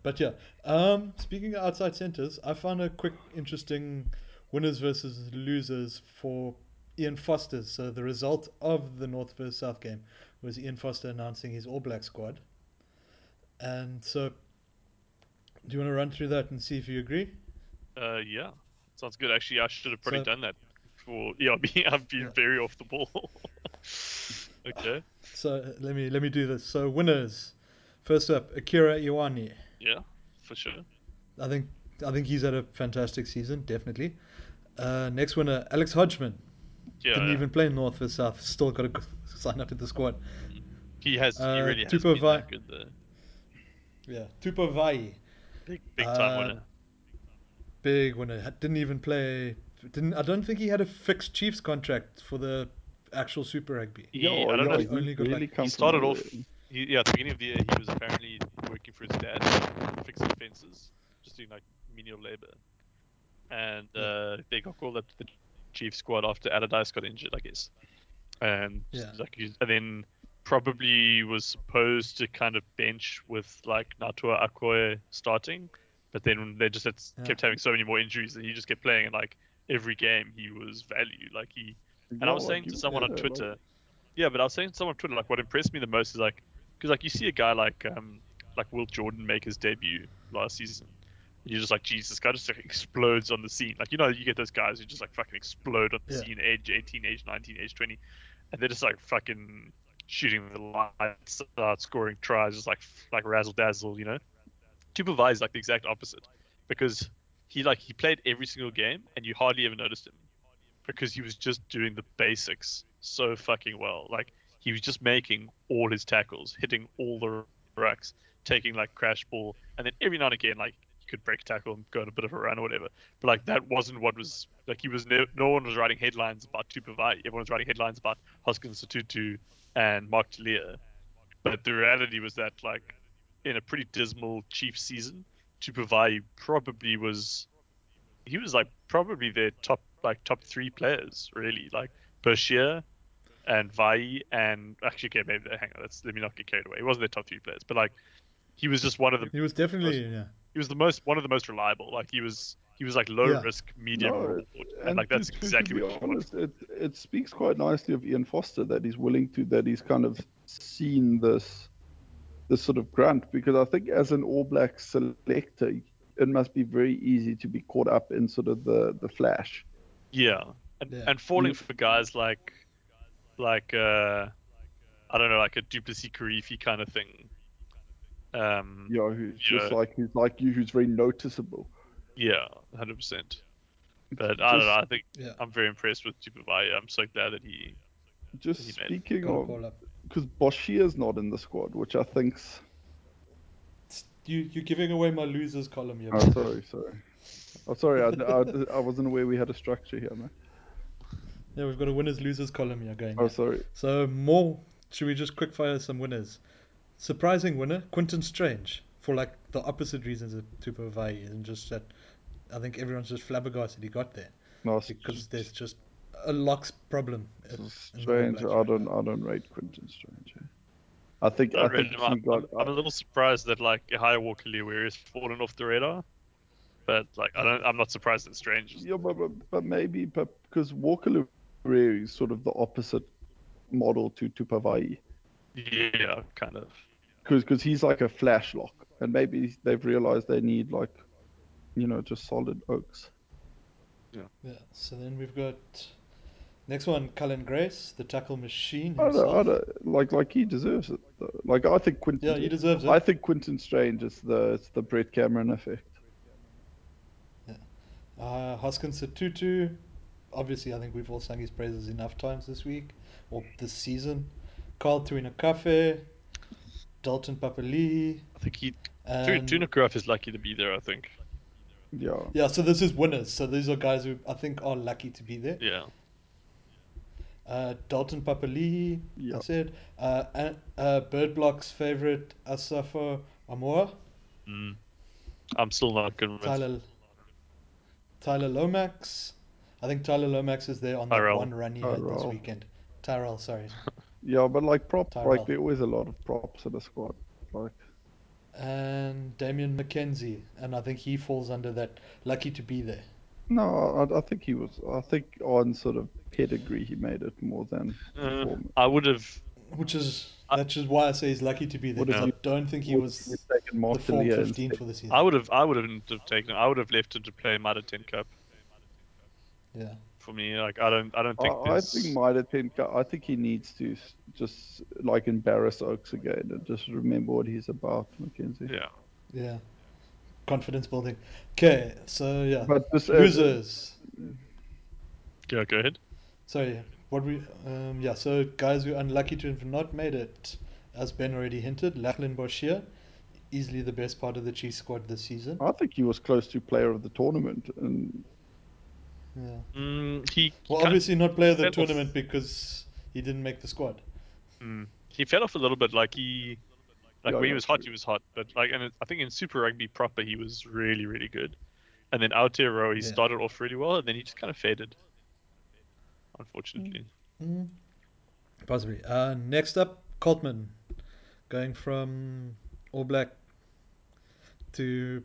But yeah, um, speaking of outside centers, I found a quick, interesting winners versus losers for Ian Foster's. So the result of the North versus South game was Ian Foster announcing his All Black squad. And so, do you want to run through that and see if you agree? Uh, yeah, sounds good. Actually, I should have probably so, done that for E R B. I've been yeah. very off the ball. Okay. So let me let me do this. So winners, first up, Akira Ioane. Yeah, for sure. I think I think he's had a fantastic season, definitely. Uh, next winner, Alex Hodgman. Yeah, didn't yeah. even play North for South. Still got to sign up to the squad. He has. Uh, he really has been that good though. Yeah, Tupou Vaa'i. Big, big time uh, winner. Big winner. Didn't even play. Didn't. I don't think he had a fixed Chiefs contract for the actual Super Rugby. Yeah, no, I don't no, know. He, only he, got really like, he started off. He, yeah, at the beginning of the year, he was apparently working for his dad, fixing fences, just doing like menial labor, and uh, yeah. they got called up to the Chief squad after Allardyce got injured, I guess, and yeah. like, and then probably was supposed to kind of bench with like Naitoa Ala'alatoa starting, but then they just had, yeah. kept having so many more injuries that he just kept playing, and like every game he was value, like he. And no, I was saying like to someone on Twitter, like... yeah, but I was saying to someone on Twitter, like what impressed me the most is like, because like you see a guy like um like Will Jordan make his debut last season. And you're just like, Jesus, this guy just like, explodes on the scene. Like, you know, you get those guys who just like fucking explode on the yeah. scene, age eighteen, age nineteen, age twenty, and they're just like fucking shooting the lights, uh, scoring tries, just like like razzle dazzle, you know. Tupou Vaa'i is like the exact opposite, because he like he played every single game and you hardly ever noticed him, because he was just doing the basics so fucking well. Like, he was just making all his tackles, hitting all the rucks, taking like crash ball, and then every now and again like he could break a tackle and go on a bit of a run or whatever. But like that wasn't what was like he was no, no one was writing headlines about Tupou Vaa'i. Everyone was writing headlines about Hoskins Sotutu and Mark Telea. But the reality was that like in a pretty dismal Chiefs season, Tupou Vaa'i probably was he was like probably their top like top three players really, like Boshier and Vaa'i and actually okay maybe hang on that's let me not get carried away. He wasn't their top three players, but like he was just one of the he was definitely most, yeah he was the most one of the most reliable. Like he was he was like low yeah. risk, medium no, reward, and, and like that's to, exactly to what he honest, it, it speaks quite nicely of Ian Foster that he's willing to that he's kind of seen this this sort of grunt, because I think as an All Black selector it must be very easy to be caught up in sort of the the flash. Yeah, and yeah. and falling for guys like, like uh, I don't know, like a Duplessis Karifi kind of thing. Um, yeah, who's just know. like who's like you, who's very noticeable. Yeah, hundred percent. But just, I don't know. I think yeah. I'm very impressed with Tupou Vaa'i. I'm so glad that he. Just that he speaking of, because Boshier's not in the squad, which I think's. You you're giving away my losers column here. Oh, sorry, sorry. Oh, sorry, I, I, I wasn't aware we had a structure here, man. Yeah, we've got a winners losers column here going. Oh, sorry. So more, should we just quickfire some winners? Surprising winner, Quinton Strange, for like the opposite reasons of Tupou Vaa'i, and just that I think everyone's just flabbergasted he got there. No, because there's just a locks problem. At, Strange, I right don't, now. I don't rate Quinton Strange. Eh? I think I, I think he got. I'm, I'm a little surprised that like Ahaya Walker Leeweary has fallen off the radar. But like I don't, I'm not surprised that Strange. Yeah, but, but but maybe but because Walker Leeweary is sort of the opposite model to Tupou Vaa'i. Yeah, kind of. Because he's like a flash lock, and maybe they've realized they need like, you know, just solid oaks. Yeah. Yeah. So then we've got next one, Cullen Grace, the tackle machine. I don't, I don't, like like he deserves it. Though. Like I think Quinton. Yeah, he deserves it. I think Quinton Strange is the it's the Brett Cameron effect. Uh, Hoskins Sotutu, obviously I think we've all sung his praises enough times this week, or this season. Carl Tuinakafe, Dalton Papali'i. I think he... And... Tuinakafe is lucky to be there, I think. Yeah. Yeah, so this is winners. So these are guys who I think are lucky to be there. Yeah. Uh, Dalton Papali'i, yeah. I said. Uh, and, uh, Bird Block's favourite, Asafo Amoa. Mm. I'm still not good with Tyler... Tyler Lomax. I think Tyler Lomax is there on Tyrell. that one run he had Tyrell. this weekend. Tyrell, sorry. Yeah, but like props, Tyrell. like there was a lot of props in the squad. Like. And Damien McKenzie, and I think he falls under that lucky to be there. No, I, I think he was. I think on sort of pedigree he made it more than. Uh, I would have. Which is I, that's just why I say he's lucky to be there. Because I don't think he was taken the four fifteen for the season. I would have, I wouldn't have taken. I would have left him to play Mitre ten Cup. Yeah. For me, like I don't, I don't think. I, I think Mitre ten Cup. I think he needs to just like embarrass Oaks again and just remember what he's about, McKenzie. Yeah. Yeah. Confidence building. Okay, so yeah. But this, losers. Uh, yeah, go ahead. Sorry. What we um, yeah, so guys who are unlucky to have not made it, as Ben already hinted, Lachlan Boshier, easily the best part of the Chiefs squad this season. I think he was close to player of the tournament, and yeah, mm, he well obviously not player of the tournament off. because he didn't make the squad. Mm. He fell off a little bit, like he, like yeah, when he was true. hot, he was hot, but like, and I think in Super Rugby proper he was really really good, and then out there he yeah. started off really well, and then he just kind of faded. Unfortunately. Mm-hmm. Possibly. Uh, next up, Coltman, going from All Black to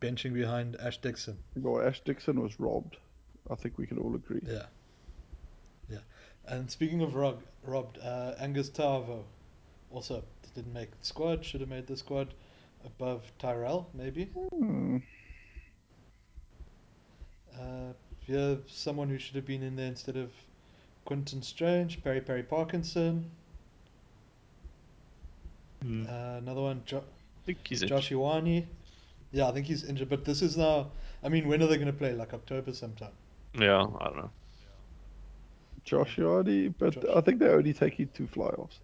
benching behind Ash Dixon. Well, Ash Dixon was robbed. I think we can all agree. Yeah. Yeah. And speaking of rob- robbed, uh, Angus Tavo also didn't make the squad. Should have made the squad. above Tyrell, maybe. Hmm. Uh, yeah, someone who should have been in there instead of Quinton Strange, Perry Perry Parkinson. Hmm. Uh, another one, jo- I think he's Josh Ioane. Yeah, I think he's injured, but this is now... I mean, when are they going to play? Like October sometime? Yeah, I don't know. Josh Ioane, but Josh. I think they only take you two fly-offs.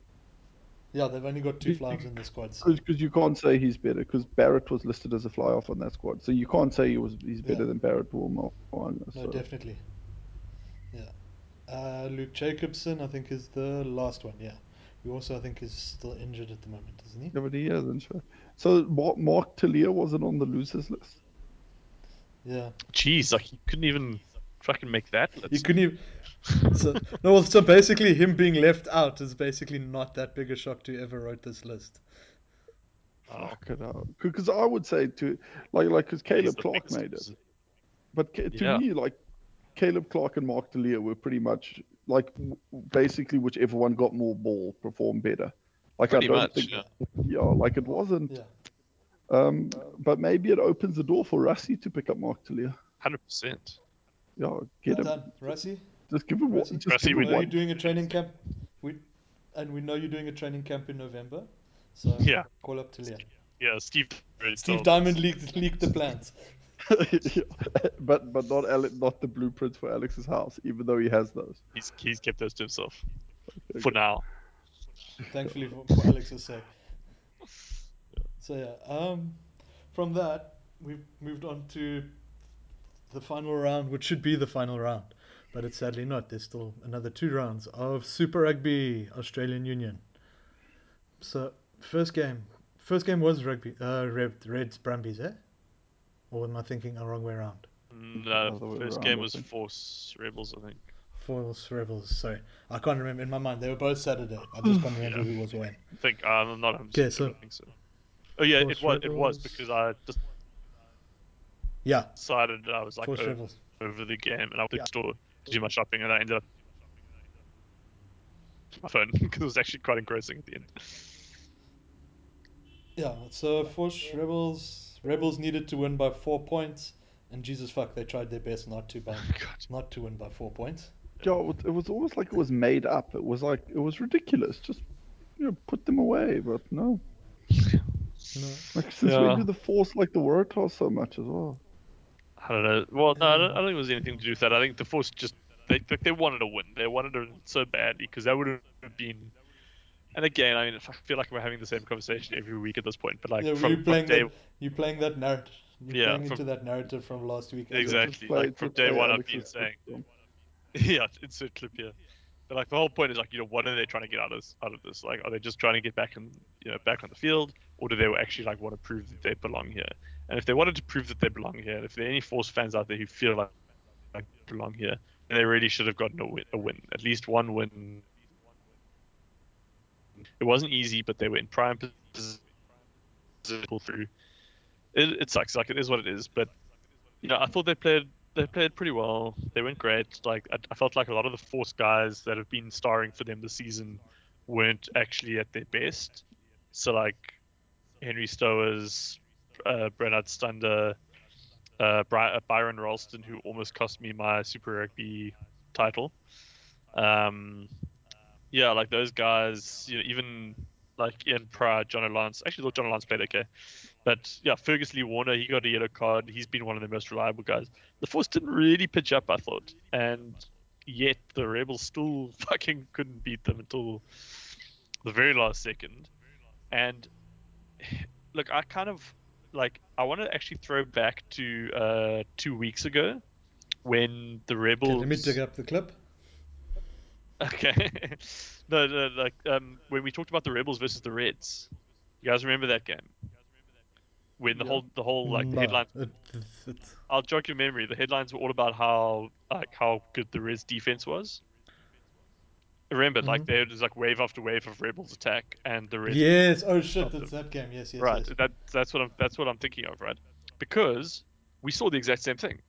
Yeah, they've only got two fly-offs in the squad. Because so. you can't say he's better, because Barrett was listed as a fly-off on that squad. So you can't say he was he's better yeah. than Barrett Woolmer. So. No, definitely. Yeah. Uh, Luke Jacobson, I think, is the last one, yeah. Who also, I think, is still injured at the moment, isn't he? Yeah, but he isn't sure. So Mark Telea wasn't on the losers list. Yeah. Jeez, like you couldn't even fucking make that list. You couldn't even... so, no, well, so basically him being left out is basically not that big a shock to whoever wrote this list. Fuck it out. Because I would say to, like, like because Caleb Clarke made it. But to yeah. me, like, Caleb Clarke and Mark Telea were pretty much, like, basically whichever one got more ball performed better. Like, pretty I don't much, think, yeah. yeah, like it wasn't. Yeah. Um, but maybe it opens the door for Rassie to pick up Mark Telea. one hundred percent. Yeah, get well him. Rassie? Just give him what just Rassie, give we him know one. You're doing a training camp, we, and we know you're doing a training camp in November, so yeah. call up Telea. Yeah, Steve. Steve Diamond leaked, leaked the plans, yeah. but but not Ale- not the blueprints for Alex's house, even though he has those. He's he's kept those to himself okay. for now. Thankfully for, for Alex's sake. So yeah, um, from that we've moved on to the final round, which should be the final round. But it's sadly not. There's still another two rounds of Super Rugby Australian Union. So first game, first game was rugby. Uh, Red, Reds Brumbies, eh? Or am I thinking the wrong way around? No, oh, first game was Force Rebels, I think. Force Rebels. Sorry, I can't remember in my mind. They were both Saturday. I just can't remember yeah. who was when. I think I'm um, not. I'm yeah, so, I think so. Oh yeah, Force it was. Rebels. It was because I just yeah decided I was like over, over the game, and I went to yeah. the store. Do my shopping and I ended up my phone because it was actually quite engrossing at the end. Yeah, so Force Rebels Rebels needed to win by four points, and Jesus fuck, they tried their best not to by, God. not to win by four points. Yo, it was almost like it was made up. It was like it was ridiculous. Just you know, put them away, but no. no. Like since yeah. we do the Force like the World Class so much as well. I don't know. Well, no, I don't, I don't think it was anything to do with that. I think the Force just, they they wanted to win. They wanted to win so badly because that would have been, and again, I mean, I feel like we're having the same conversation every week at this point, but like yeah, from, from day... The, you're playing that narrative. You're yeah, playing from, into that narrative from last week. Exactly. Like, like from day one, I've been saying, yeah, insert clip here. But like the whole point is like, you know, what are they trying to get out of this? Out of this? Like, are they just trying to get back in, you know, back on the field? Or do they actually like want to prove that they belong here? And if they wanted to prove that they belong here, and if there are any Force fans out there who feel like they belong here, then they really should have gotten a win, a win, at least one win. It wasn't easy, but they were in prime position to pull through. It, it sucks, like it is what it is. But you know, I thought they played they played pretty well. They went great. Like I, I felt like a lot of the Force guys that have been starring for them this season weren't actually at their best. So like Henry Stowers. Uh, Bernard Stunder, uh, Bry- uh, Byron Ralston, who almost cost me my Super Rugby title. Um, yeah, like those guys, you know, even like Ian Pryor, John O'Lance. Actually, look, John O'Lance played okay. But yeah, Fergus Lee Warner, he got a yellow card. He's been one of the most reliable guys. The Force didn't really pitch up, I thought. And yet the Rebels still fucking couldn't beat them until the very last second. And look, I kind of... Like, I want to actually throw back to uh, two weeks ago when the Rebels... Okay, let me dig up the clip. Okay. no, no, like, um, when we talked about the Rebels versus the Reds. You guys remember that game? When the yeah. whole, the whole, like, the no, headlines... It, it, I'll jog your memory. The headlines were all about how, like, how good the Reds defense was. Remember, mm-hmm. like, there was, like, wave after wave of Rebels attack, and the Reds... Yes, oh, shit, that's them. That game, yes, yes, right, yes. That, that's what I'm that's what I'm thinking of, right? Because we saw the exact same thing.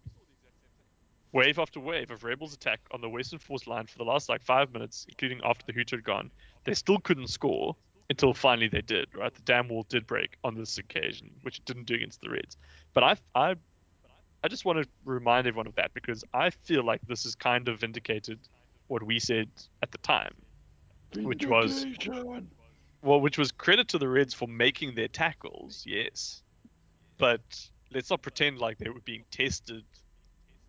Wave after wave of Rebels attack on the Western Force line for the last, like, five minutes, including after the Hooter had gone. They still couldn't score, until finally they did, right? The dam wall did break on this occasion, which it didn't do against the Reds. But I, I, I just want to remind everyone of that, because I feel like this has kind of vindicated what we said at the time, which was, well, which was credit to the Reds for making their tackles, yes. But let's not pretend like they were being tested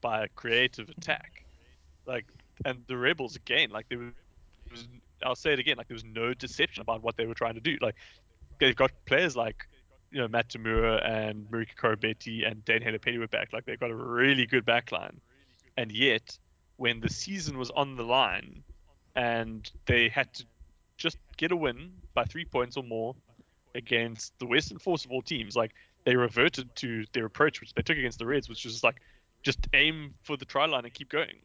by a creative attack. Like, and the Rebels, again, like, there was, I'll say it again, like, there was no deception about what they were trying to do. Like, they've got players like, you know, Matt Tamura and Marika Korobeti and Dane Halapeti were back. Like, they've got a really good back line. And yet, when the season was on the line and they had to just get a win by three points or more against the Western Force of all teams, like, they reverted to their approach, which they took against the Reds, which was just like, just aim for the try line and keep going.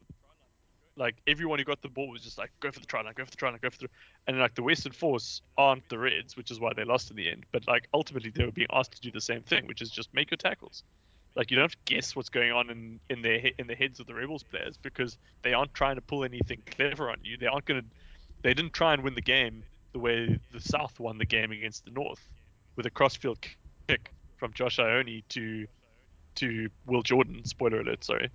Like, everyone who got the ball was just like, go for the try line, go for the try line, go for the... And, like, the Western Force aren't the Reds, which is why they lost in the end. But, like, ultimately they were being asked to do the same thing, which is just make your tackles. Like, you don't have to guess what's going on in, in, their, in the heads of the Rebels players, because they aren't trying to pull anything clever on you. They aren't going to... They didn't try and win the game the way the South won the game against the North, with a crossfield kick from Josh Ione to... to Will Jordan, spoiler alert, sorry.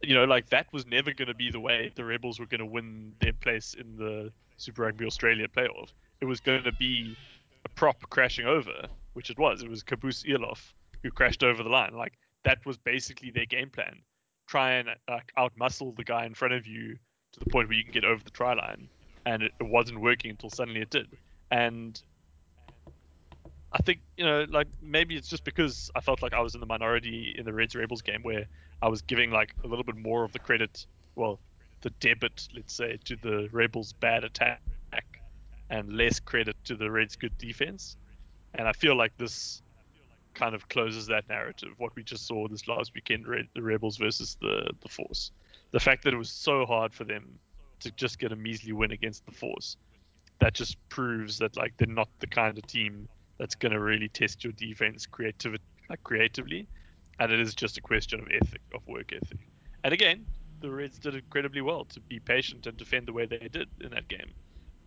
You know, like, that was never going to be the way the Rebels were going to win their place in the Super Rugby Australia playoff. It was going to be a prop crashing over, which it was. It was Caboose Elof who crashed over the line. Like, that was basically their game plan. Try and, like, out-muscle the guy in front of you to the point where you can get over the try line. And it, it wasn't working until suddenly it did. And I think, you know, like, maybe it's just because I felt like I was in the minority in the Reds Rebels game, where I was giving, like, a little bit more of the credit, well, the debit, let's say, to the Rebels' bad attack and less credit to the Reds' good defense. And I feel like this kind of closes that narrative, what we just saw this last weekend, the Rebels versus the, the Force. The fact that it was so hard for them to just get a measly win against the Force, that just proves that, like, they're not the kind of team that's going to really test your defense creativity, like, creatively. And it is just a question of ethic, of work ethic. And again, the Reds did incredibly well to be patient and defend the way they did in that game.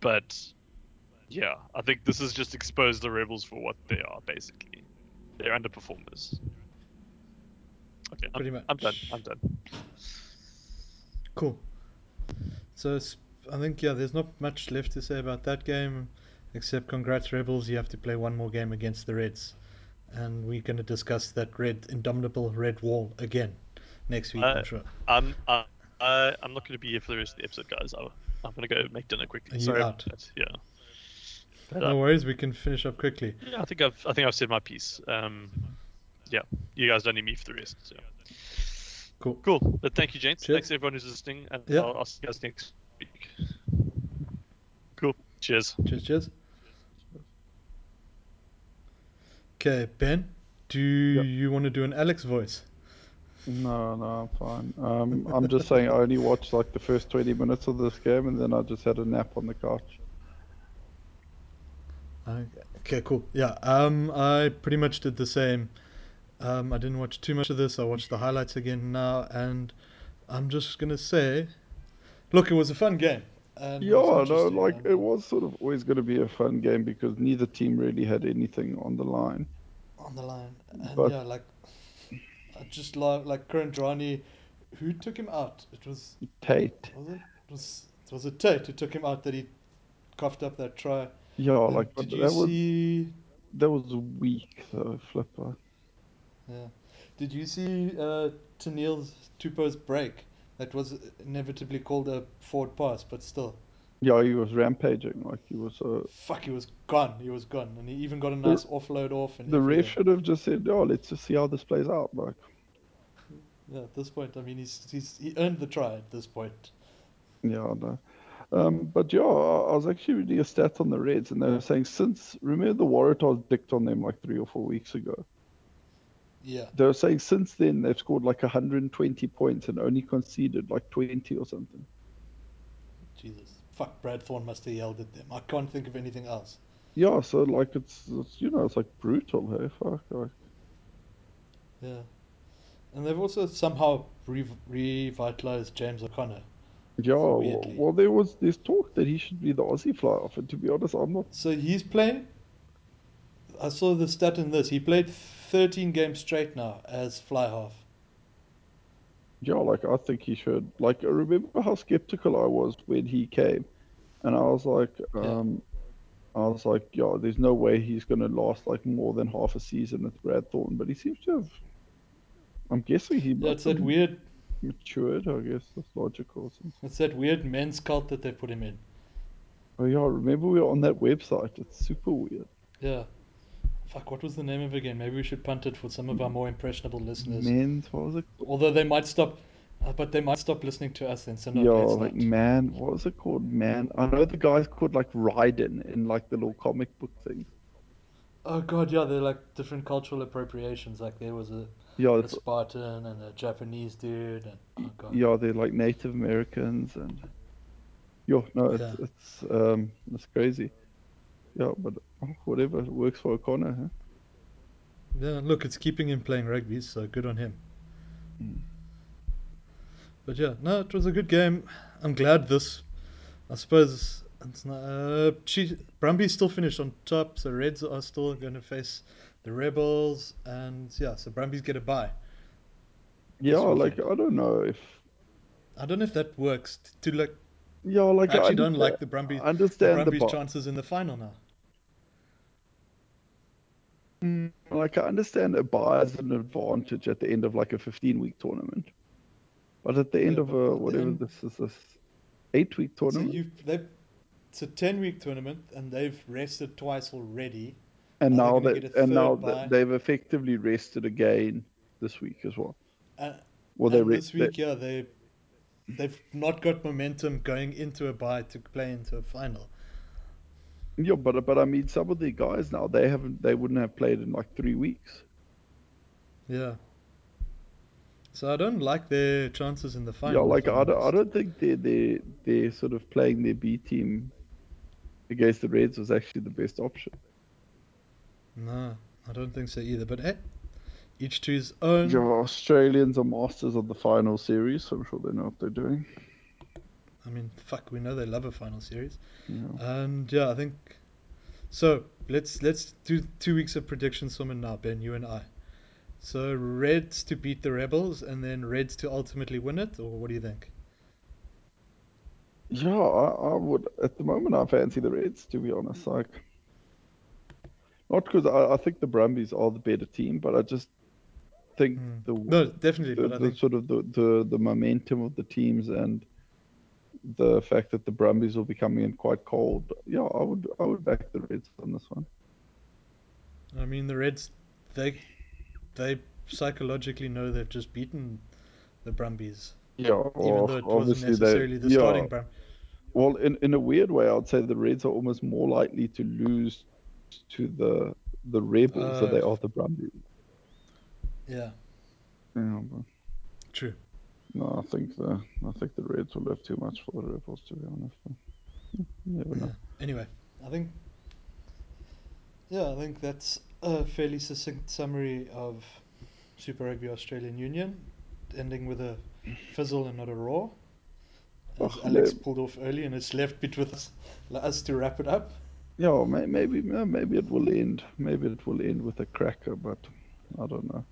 But yeah, I think this has just exposed the Rebels for what they are, basically. They're underperformers. Okay, I'm, pretty much. I'm done. I'm done. Cool. So I think, yeah, there's not much left to say about that game. Except congrats, Rebels, you have to play one more game against the Reds. And we're going to discuss that red, indomitable red wall again next week, uh, I'm sure. I'm, uh, uh, I'm not going to be here for the rest of the episode, guys. I'll, I'm going to go make dinner quickly. Are you Sorry out? That, yeah. But, no um, worries, we can finish up quickly. Yeah, I think I've, I think I've said my piece. Um, yeah, you guys don't need me for the rest. So. Cool. Cool. But thank you, gents. Cheers. Thanks to everyone who's listening. And yeah. I'll, I'll see you guys next week. Cool. Cheers. Cheers, cheers. Okay, Ben, do yep. you want to do an Alex voice? No, no, I'm fine. Um, I'm just saying I only watched like the first twenty minutes of this game, and then I just had a nap on the couch. Okay, cool. Yeah, um, I pretty much did the same. Um, I didn't watch too much of this. I watched the highlights again now, and I'm just going to say, look, it was a fun game. And yeah, no, like, um, it was sort of always going to be a fun game because neither team really had anything on the line. On the line. And but, yeah, like, I just love, like, Kurandrani, who took him out? It was... Tate. Was it? It was, it was a Tate who took him out that he coughed up that try. Yeah, and like, did you that see... Was, that was weak, though, Flipper. Yeah. Did you see uh, Tennille's, Tupou's break? That was inevitably called a forward pass, but still. Yeah, he was rampaging. Like, he was a... Uh... Fuck, he was gone. He was gone. And he even got a nice the, offload off. And the ref should have just said, oh, let's just see how this plays out. Like. Yeah, at this point, I mean, he's he's he earned the try at this point. Yeah, I know. Um, but yeah, I was actually reading a stat on the Reds, and they were saying since... Remember the Waratahs dicked on them like three or four weeks ago? Yeah. They were saying since then they've scored like one hundred twenty points and only conceded like twenty or something. Jesus. Fuck, Brad Thorne must have yelled at them. I can't think of anything else. Yeah, so like it's, it's you know, it's like brutal, hey? Fuck, like. Yeah. And they've also somehow re- revitalized James O'Connor. Yeah, weirdly. Well, there was this talk that he should be the Aussie fly-off, and to be honest, I'm not. So he's playing. I saw the stat in this. He played thirteen games straight now as fly-half. Yeah, like, I think he should. Like, I remember how skeptical I was when he came, and I was like, um, yeah. I was like, yeah, there's no way he's going to last, like, more than half a season with Brad Thorne, but he seems to have, I'm guessing he yeah, it's that weird matured, I guess, that's logical. It's that weird men's cult that they put him in. Oh, yeah, I remember we were on that website. It's super weird. Yeah. Fuck, what was the name of it again? Maybe we should punt it for some of our more impressionable listeners. Men's, what was it called? Although they might stop, uh, but they might stop listening to us then. So no, yeah, like, not. Man, what was it called? Man, I know the guy's called, like, Raiden in, like, the little comic book thing. Oh, God, yeah, they're, like, different cultural appropriations. Like, there was a, yeah, a Spartan and a Japanese dude. And, oh, God. Yeah, they're, like, Native Americans. And yeah, no, it's, yeah. it's, um, it's crazy. Yeah, but whatever, it works for O'Connor, huh? Yeah, look, it's keeping him playing rugby, so good on him. Mm. But yeah, no, it was a good game. I'm glad this, I suppose, it's not, uh, Brumby still finished on top, so Reds are still going to face the Rebels, and yeah, so Brumbies get a bye. Yeah, like, I don't know if... I don't know if that works, to, to like... Yeah, like, I actually I don't like the Brumbies, understand the Brumbies' the chances in the final now. Mm, like, I understand a bye is an advantage at the end of, like, a fifteen-week tournament. But at the end yeah, of a, whatever end, this is, this eight-week tournament? So you've, they've, it's a ten-week tournament, and they've rested twice already. And now, now, that, and now that they've effectively rested again this week as well. Uh, well they re- this week, they, yeah, they... They've not got momentum going into a bye to play into a final. Yeah, but but I mean, some of the guys now they haven't they wouldn't have played in like three weeks. Yeah. So I don't like their chances in the final. Yeah, like I don't, I don't think they they they sort of playing their B team against the Reds was actually the best option. No, I don't think so either. But eh. Each to his own. Yeah, Australians are masters of the final series, so I'm sure they know what they're doing. I mean, fuck, we know they love a final series. Yeah. And yeah, I think... So, let's let's do two weeks of predictions from now, Ben, you and I. So, Reds to beat the Rebels, and then Reds to ultimately win it, or what do you think? Yeah, I, I would... At the moment, I fancy the Reds, to be honest. Like, not because I, I think the Brumbies are the better team, but I just... think mm. the no definitely the, but I the think... sort of the, the the momentum of the teams and the fact that the Brumbies will be coming in quite cold. Yeah, I would I would back the Reds on this one. I mean, the Reds they they psychologically know they've just beaten the Brumbies. Yeah, even well, though it wasn't necessarily they, the yeah, starting Brumbies. Well, in in a weird way, I'd say the Reds are almost more likely to lose to the the Rebels uh, than they are the Brumbies. Yeah. Yeah, but... True. No, I think the I think the Reds will have too much for the Rebels, to be honest. You never know. Yeah. Anyway, I think. Yeah, I think that's a fairly succinct summary of Super Rugby Australian Union, ending with a fizzle and not a roar. As oh, Alex maybe. pulled off early, and it's left between us, us to wrap it up. Yeah, maybe maybe it will end. Maybe it will end with a cracker, but I don't know.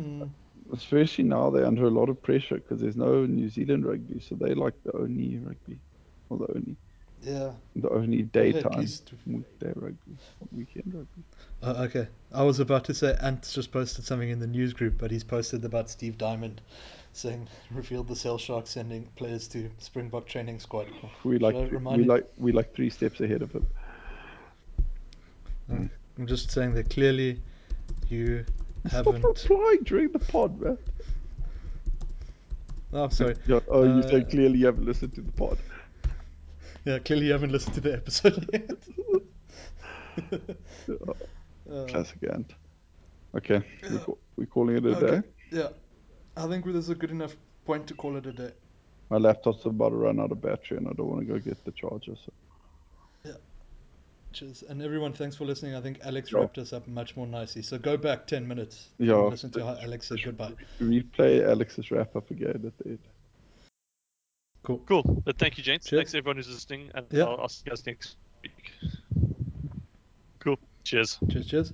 Mm. Especially now they're under a lot of pressure because there's no New Zealand rugby, so they like the only rugby, or the only, yeah, the only daytime yeah, least... weekday rugby, weekend rugby. Uh, okay, I was about to say Ant's just posted something in the news group, but he's posted about Steve Diamond saying revealed the Sail Sharks sending players to Springbok training squad. We like th- we you? like we like three steps ahead of him. Uh, mm. I'm just saying that clearly, you. Haven't. Stop replying during the pod, man. Oh, I'm sorry. Yeah, oh, you uh, say clearly you haven't listened to the pod. Yeah, clearly you haven't listened to the episode yet. uh, Classic Ant. Okay, we're, ca- we're calling it a okay. day? Yeah, I think this is a good enough point to call it a day. My laptop's about to run out of battery and I don't want to go get the charger, so... And everyone, thanks for listening. I think Alex yeah. wrapped us up much more nicely. So go back ten minutes yeah. and listen to how Alex said goodbye. Replay Alex's wrap up again at the end. Cool. Cool. But thank you, James. Cheers. Thanks everyone who's listening, and yeah. I'll, I'll see you guys next week. Cool. Cheers. Cheers. Cheers.